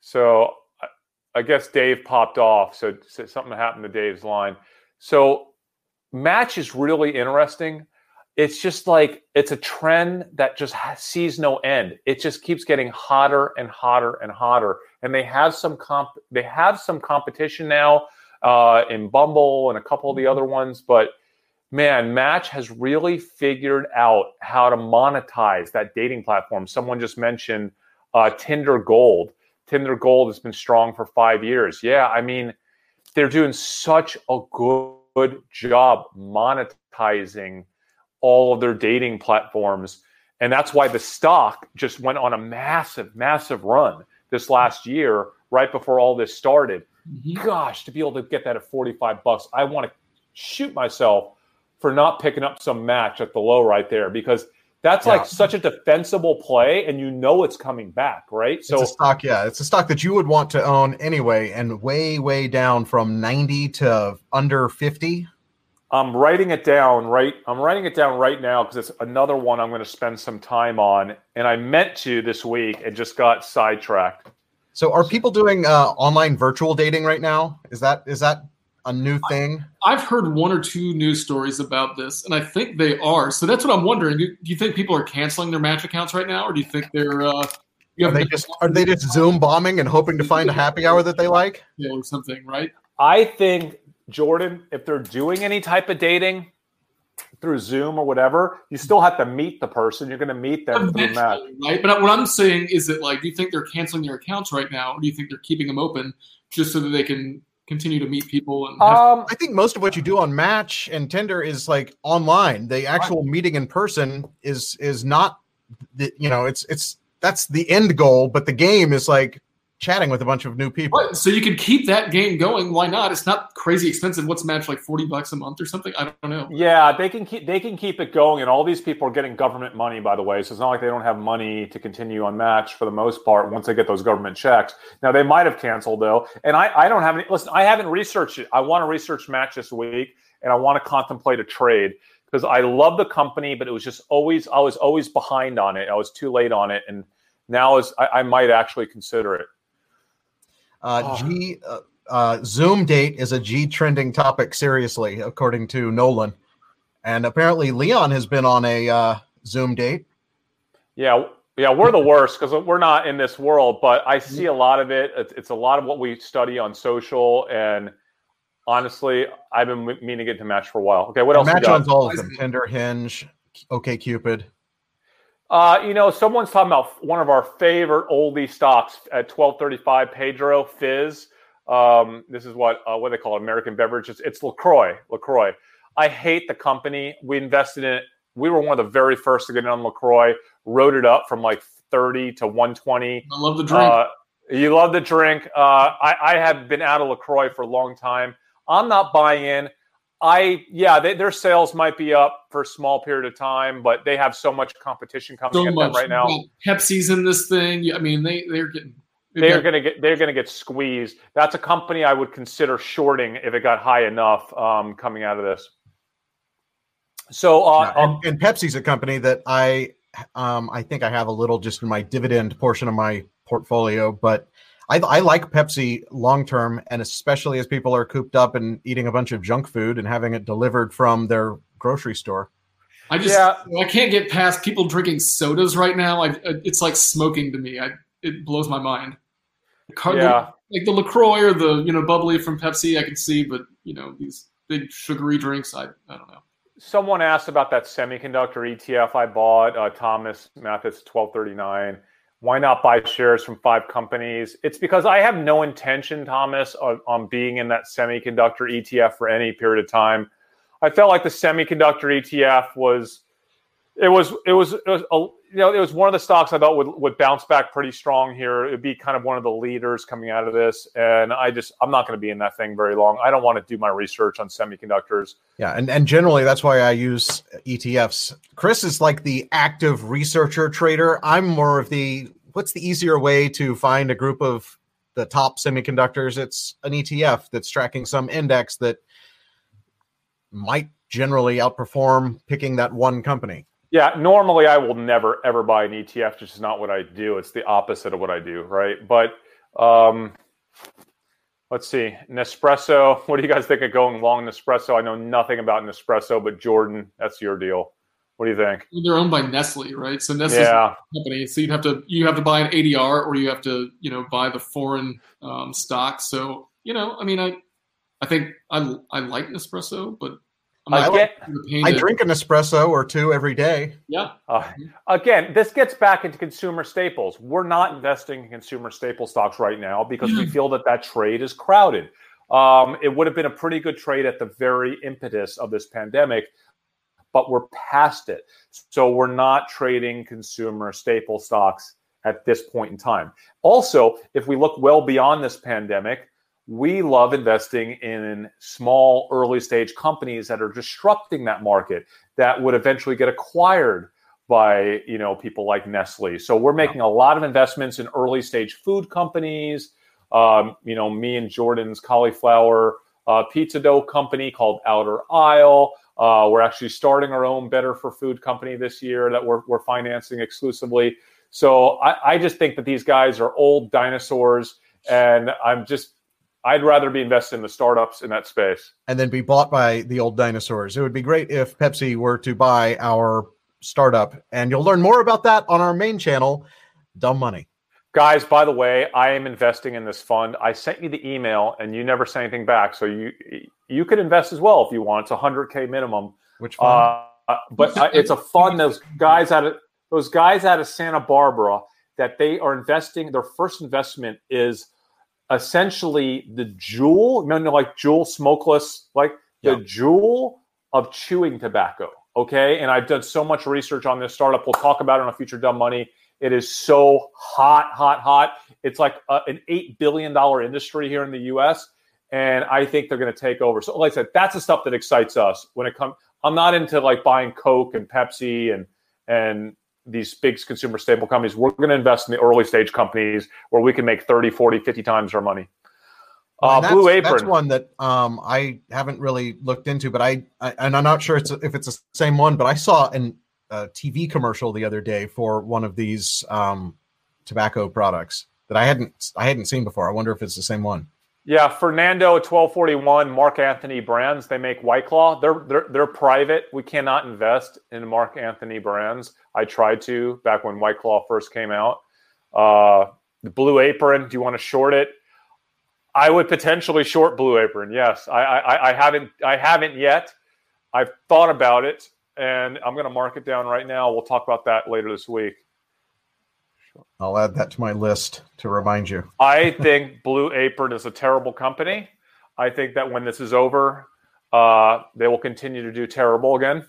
So I guess Dave popped off. So something happened to Dave's line. So Match is really interesting. It's just like, it's a trend that just sees no end. It just keeps getting hotter and hotter and hotter. And they have some competition now. In Bumble and a couple of the other ones. But, man, Match has really figured out how to monetize that dating platform. Someone just mentioned Tinder Gold. Tinder Gold has been strong for 5 years. Yeah, I mean, they're doing such a good job monetizing all of their dating platforms. And that's why the stock just went on a massive, massive run this last year, right before all this started. Gosh, to be able to get that at $45, I want to shoot myself for not picking up some Match at the low right there, because that's like such a defensible play, and you know it's coming back, right? So it's a stock that you would want to own anyway, and way, way down from 90 to under 50. I'm writing it down, right? I'm writing it down right now because it's another one I'm going to spend some time on, and I meant to this week and just got sidetracked. So are people doing online virtual dating right now? Is that a new thing? I've heard one or two news stories about this, and I think they are. So that's what I'm wondering. Do you think people are canceling their Match accounts right now, or do you think they're are they just Zoom bombing and hoping to find a happy hour that they like? Yeah, or something, right? I think, Jordan, if they're doing any type of dating through Zoom or whatever, you still have to meet the person. You're going to meet them through Match. Right? But what I'm saying is that, like, do you think they're canceling their accounts right now, or do you think they're keeping them open just so that they can continue to meet people? And I think most of what you do on Match and Tinder is, like, online. The actual meeting in person is not, that's the end goal, but the game is, like, chatting with a bunch of new people. Right. So you can keep that game going. Why not? It's not crazy expensive. What's Match, like $40 a month or something? I don't know. Yeah, they can keep it going. And all these people are getting government money, by the way. So it's not like they don't have money to continue on Match for the most part once they get those government checks. Now, they might have canceled, though. And I don't have any – listen, I haven't researched it. I want to research Match this week, and I want to contemplate a trade because I love the company, but it was just always – I was always behind on it. I was too late on it. And now I might actually consider it. Zoom date is a G trending topic, seriously, according to Nolan. And apparently Leon has been on a Zoom date. Yeah, we're the worst because we're not in this world, but I see a lot of it. It's a lot of what we study on social. And honestly, I've been meaning to get to Match for a while. Okay, what else? Match on all of them. Tinder, Hinge, OkCupid. Someone's talking about one of our favorite oldie stocks at 1235, Pedro Fizz. This is what they call it, American beverages. It's LaCroix. I hate the company. We invested in it. We were one of the very first to get in on LaCroix, wrote it up from like 30 to 120. I love the drink. You love the drink. I have been out of LaCroix for a long time. I'm not buying in. Their sales might be up for a small period of time, but they have so much competition coming at them right now. Pepsi's in this thing. I mean, they're getting. They're going to get squeezed. That's a company I would consider shorting if it got high enough coming out of this. So and Pepsi's a company that I think I have a little just in my dividend portion of my portfolio, but I like Pepsi long term, and especially as people are cooped up and eating a bunch of junk food and having it delivered from their grocery store. I can't get past people drinking sodas right now. It's like smoking to me. It blows my mind. Like the LaCroix or the bubbly from Pepsi, I can see, but these big sugary drinks, I don't know. Someone asked about that semiconductor ETF I bought. Thomas Mathis 1239. Why not buy shares from 5 companies? It's because I have no intention, Thomas, on being in that semiconductor ETF for any period of time. I felt like the semiconductor ETF was one of the stocks I thought would bounce back pretty strong here. It'd be kind of one of the leaders coming out of this, and I'm not going to be in that thing very long. I don't want to do my research on semiconductors. Yeah, and generally that's why I use ETFs. Chris is like the active researcher trader. I'm more of the what's the easier way to find a group of the top semiconductors? It's an ETF that's tracking some index that might generally outperform picking that one company. Yeah, normally I will never, ever buy an ETF, which is not what I do. It's the opposite of what I do, right? But let's see. Nespresso, what do you guys think of going long Nespresso? I know nothing about Nespresso, but Jordan, that's your deal. What do you think? They're owned by Nestle, right? So Nestle's a company, so you have to buy an ADR or you have to buy the foreign stock. So I think I like Nespresso, but I drink an espresso or two every day. Yeah. Again, this gets back into consumer staples. We're not investing in consumer staple stocks right now because we feel that trade is crowded. It would have been a pretty good trade at the very impetus of this pandemic, but we're past it. So we're not trading consumer staple stocks at this point in time. Also, if we look well beyond this pandemic, we love investing in small early stage companies that are disrupting that market that would eventually get acquired by, people like Nestle. So we're making a lot of investments in early stage food companies. Me and Jordan's cauliflower pizza dough company called Outer Isle. We're actually starting our own Better for Food company this year that we're financing exclusively. So I just think that these guys are old dinosaurs, and I'd rather be invested in the startups in that space. And then be bought by the old dinosaurs. It would be great if Pepsi were to buy our startup. And you'll learn more about that on our main channel, Dumb Money. Guys, by the way, I am investing in this fund. I sent you the email and you never sent anything back. So you could invest as well if you want. It's $100K minimum. Which fund? It's a fund. Those guys out of Santa Barbara that they are investing. Their first investment is essentially the jewel, smokeless, the jewel of chewing tobacco. Okay. And I've done so much research on this startup. We'll talk about it on a future Dumb Money. It is so hot. It's like an $8 billion industry here in the US. And I think they're going to take over. So like I said, that's the stuff that excites us when it comes. I'm not into buying Coke and Pepsi and these big consumer staple companies. We're going to invest in the early stage companies where we can make 30, 40, 50 times our money. Blue Apron. That's one that I haven't really looked into, but and I'm not sure if it's the same one, but I saw a TV commercial the other day for one of these tobacco products that I hadn't seen before. I wonder if it's the same one. Yeah, Fernando at 1241, Mark Anthony Brands. They make White Claw. They're private. We cannot invest in Mark Anthony Brands. I tried to back when White Claw first came out. The Blue Apron. Do you want to short it? I would potentially short Blue Apron. Yes, I haven't yet. I've thought about it. and I'm going to mark it down right now. We'll talk about that later this week. I'll add that to my list to remind you. I think Blue Apron is a terrible company. I think that when this is over, they will continue to do terrible again.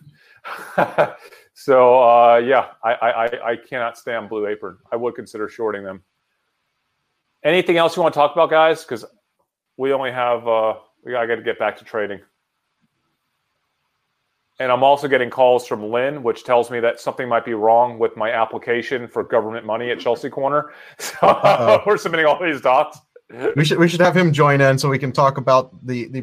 So, I cannot stand Blue Apron. I would consider shorting them. Anything else you want to talk about, guys? Because we only have I got to get back to trading. And I'm also getting calls from Lynn, which tells me that something might be wrong with my application for government money at Chelsea Corner. So we're submitting all these docs. We should have him join in so we can talk about the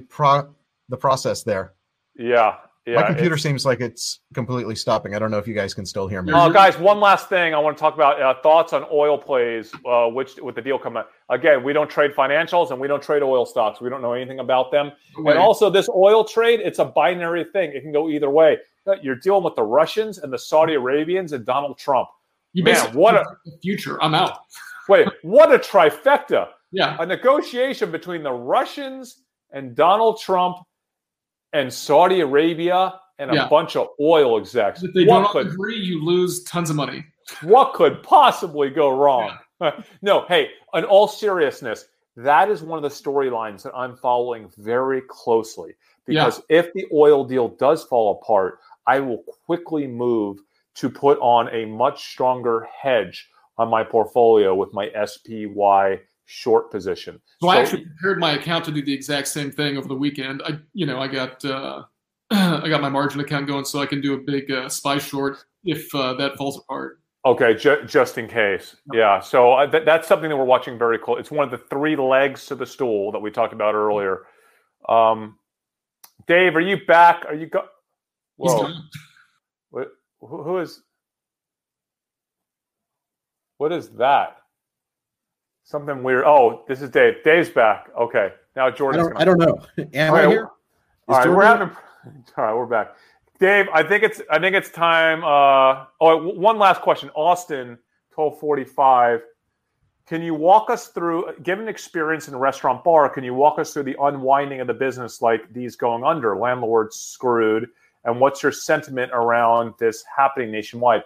process there. Yeah. My computer seems like it's completely stopping. I don't know if you guys can still hear me. Oh, guys, one last thing I want to talk about. Thoughts on oil plays, which with the deal coming out. Again, we don't trade financials and we don't trade oil stocks. We don't know anything about them. Okay. And also this oil trade, it's a binary thing. It can go either way. You're dealing with the Russians and the Saudi Arabians and Donald Trump. Future. I'm out. Wait, what a trifecta. Yeah. A negotiation between the Russians and Donald Trump and Saudi Arabia and a bunch of oil execs. If they don't agree, you lose tons of money. What could possibly go wrong? Yeah. No, hey, in all seriousness, that is one of the storylines that I'm following very closely. Because if the oil deal does fall apart, I will quickly move to put on a much stronger hedge on my portfolio with my SPY short position. So I actually prepared my account to do the exact same thing over the weekend. I got my margin account going so I can do a big SPY short if that falls apart. Okay, just in case. Yeah. So that's something that we're watching very close. It's one of the three legs to the stool that we talked about earlier. Dave, are you back? Are you go? Whoa. What? Who is? What is that? Something weird. Oh, this is Dave. Dave's back. Okay. Now Jordan's I don't know. Am I here? All right, we're back. Dave, I think it's time. One last question. Austin, 12:45. Can you walk us through, given experience in restaurant bar, can you walk us through the unwinding of the business like these going under? Landlords screwed. And what's your sentiment around this happening nationwide?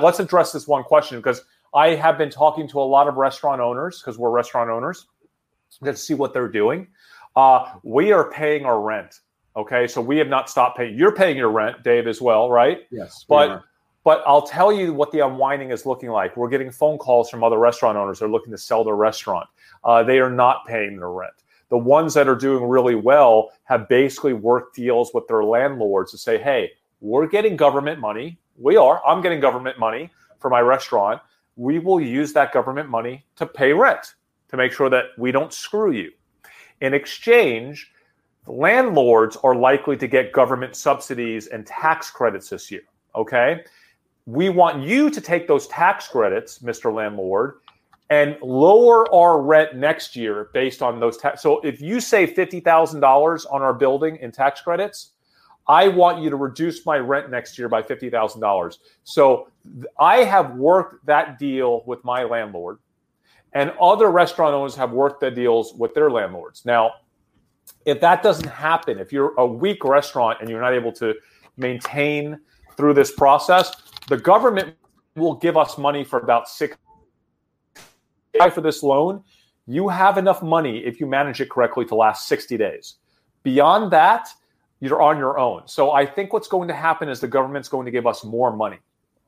Let's address this one question because I have been talking to a lot of restaurant owners because we're restaurant owners to see what they're doing. We are paying our rent. Okay. So we have not stopped paying. You're paying your rent, Dave, as well, right? Yes. But I'll tell you what the unwinding is looking like. We're getting phone calls from other restaurant owners. They're looking to sell their restaurant. They are not paying their rent. The ones that are doing really well have basically worked deals with their landlords to say, hey, we're getting government money. I'm getting government money for my restaurant. We will use that government money to pay rent, to make sure that we don't screw you. In exchange, landlords are likely to get government subsidies and tax credits this year, okay? We want you to take those tax credits, Mr. Landlord, and lower our rent next year based on those tax. So if you save $50,000 on our building in tax credits, I want you to reduce my rent next year by $50,000. So I have worked that deal with my landlord, and other restaurant owners have worked their deals with their landlords. Now, if that doesn't happen, if you're a weak restaurant and you're not able to maintain through this process, the government will give us money for about 6 days for this loan. You have enough money, if you manage it correctly, to last 60 days. Beyond that, you're on your own. So I think what's going to happen is the government's going to give us more money,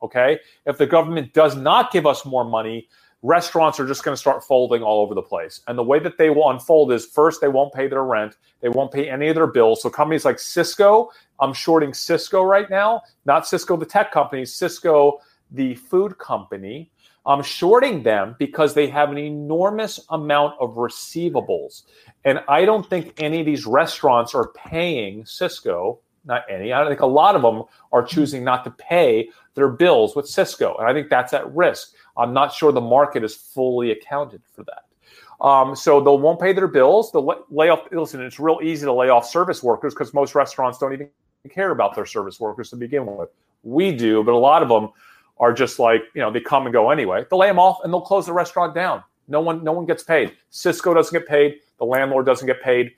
okay? If the government does not give us more money, restaurants are just going to start folding all over the place. And the way that they will unfold is first, they won't pay their rent. They won't pay any of their bills. So companies like Sysco, I'm shorting Sysco right now, not Sysco the tech company, Sysco the food company. I'm shorting them because they have an enormous amount of receivables. And I don't think any of these restaurants are paying Sysco, not any. I don't think a lot of them are choosing not to pay their bills with Sysco. And I think that's at risk. I'm not sure the market is fully accounted for that. So they won't pay their bills. The layoff. Listen, it's real easy to lay off service workers because most restaurants don't even care about their service workers to begin with. We do, but a lot of them are just like, they come and go anyway. They'll lay them off and they'll close the restaurant down. No one gets paid. Sysco doesn't get paid. The landlord doesn't get paid.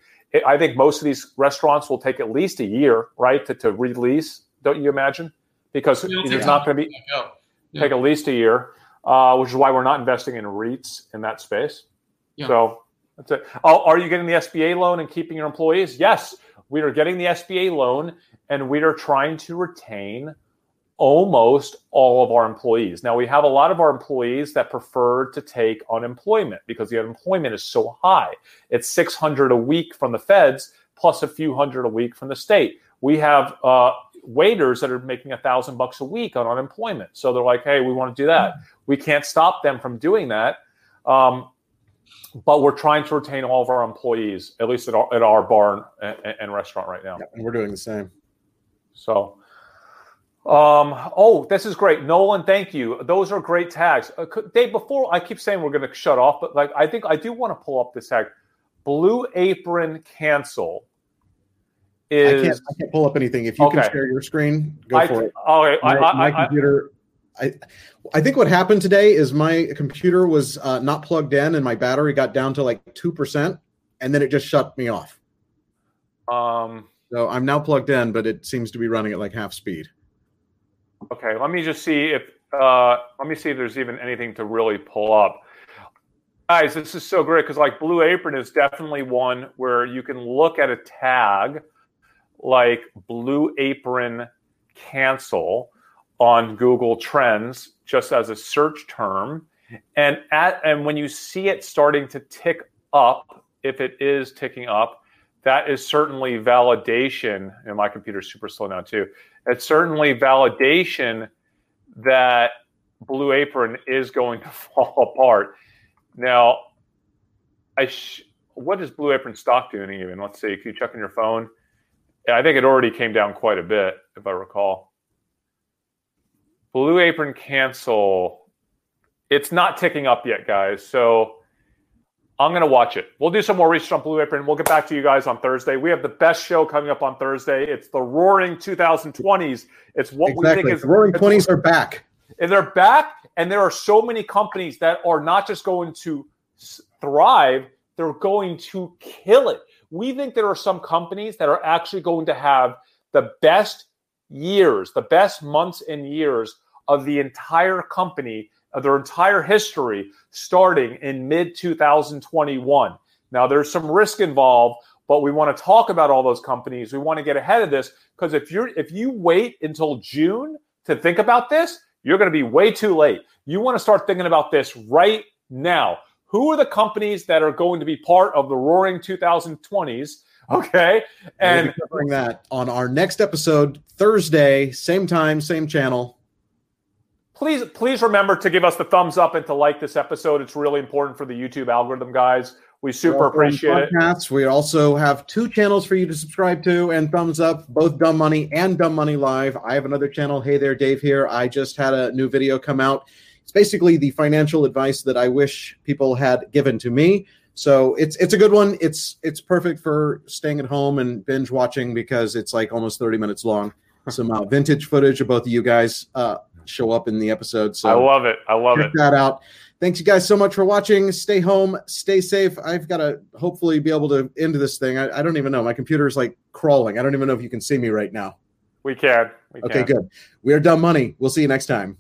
I think most of these restaurants will take at least a year, right, to release don't you imagine? Because it's not going to be take at least a year, which is why we're not investing in REITs in that space. Yeah. So that's it. Oh, are you getting the SBA loan and keeping your employees? Yes, we are getting the SBA loan, and we are trying to retain almost all of our employees. Now, we have a lot of our employees that prefer to take unemployment because the unemployment is so high. It's $600 a week from the feds plus a few hundred a week from the state. We have waiters that are making $1,000 a week on unemployment. So they're like, hey, we want to do that. We can't stop them from doing that. But we're trying to retain all of our employees, at least at our bar and restaurant right now. Yeah, and we're doing the same. So, this is great. Nolan, thank you. Those are great tags. Dave, before I keep saying we're going to shut off, but I think I do want to pull up this tag. Blue Apron cancel. I can't pull up anything. If you can share your screen, go for it. Okay. My computer. I think what happened today is my computer was not plugged in, and my battery got down to like 2%, and then it just shut me off. So I'm now plugged in, but it seems to be running at like half speed. Okay, let me just see if there's even anything to really pull up. Guys, this is so great because Blue Apron is definitely one where you can look at a tag like Blue Apron cancel on Google Trends just as a search term. And when you see it starting to tick up, if it is ticking up, that is certainly validation. And my computer's super slow now too. It's certainly validation that Blue Apron is going to fall apart. Now, what is Blue Apron stock doing even? Let's see. Can you check on your phone? I think it already came down quite a bit, if I recall. Blue Apron cancel. It's not ticking up yet, guys. So I'm going to watch it. We'll do some more research on Blue Apron. We'll get back to you guys on Thursday. We have the best show coming up on Thursday. It's the Roaring 2020s. It's what we think is the Roaring 20s are back. And they're back, and there are so many companies that are not just going to thrive, they're going to kill it. We think there are some companies that are actually going to have the best years, the best months and years of the entire company, of their entire history, starting in mid-2021. Now, there's some risk involved, but we want to talk about all those companies. We want to get ahead of this because if you wait until June to think about this, you're going to be way too late. You want to start thinking about this right now. Who are the companies that are going to be part of the Roaring 2020s? Okay. And we'll be covering that on our next episode, Thursday, same time, same channel. Please remember to give us the thumbs up and to like this episode. It's really important for the YouTube algorithm, guys. We super appreciate it. We also have two channels for you to subscribe to and thumbs up, both Dumb Money and Dumb Money Live. I have another channel, Hey There, Dave here. I just had a new video come out. It's basically the financial advice that I wish people had given to me. So it's a good one. It's perfect for staying at home and binge watching because it's like almost 30 minutes long. Some vintage footage of both of you guys show up in the episode. So I love it. Check that out. Thanks you guys so much for watching. Stay home, stay safe. I've got to hopefully be able to end this thing. I don't even know. My computer is like crawling. I don't even know if you can see me right now. We can. Okay, good. We are Dumb Money. We'll see you next time.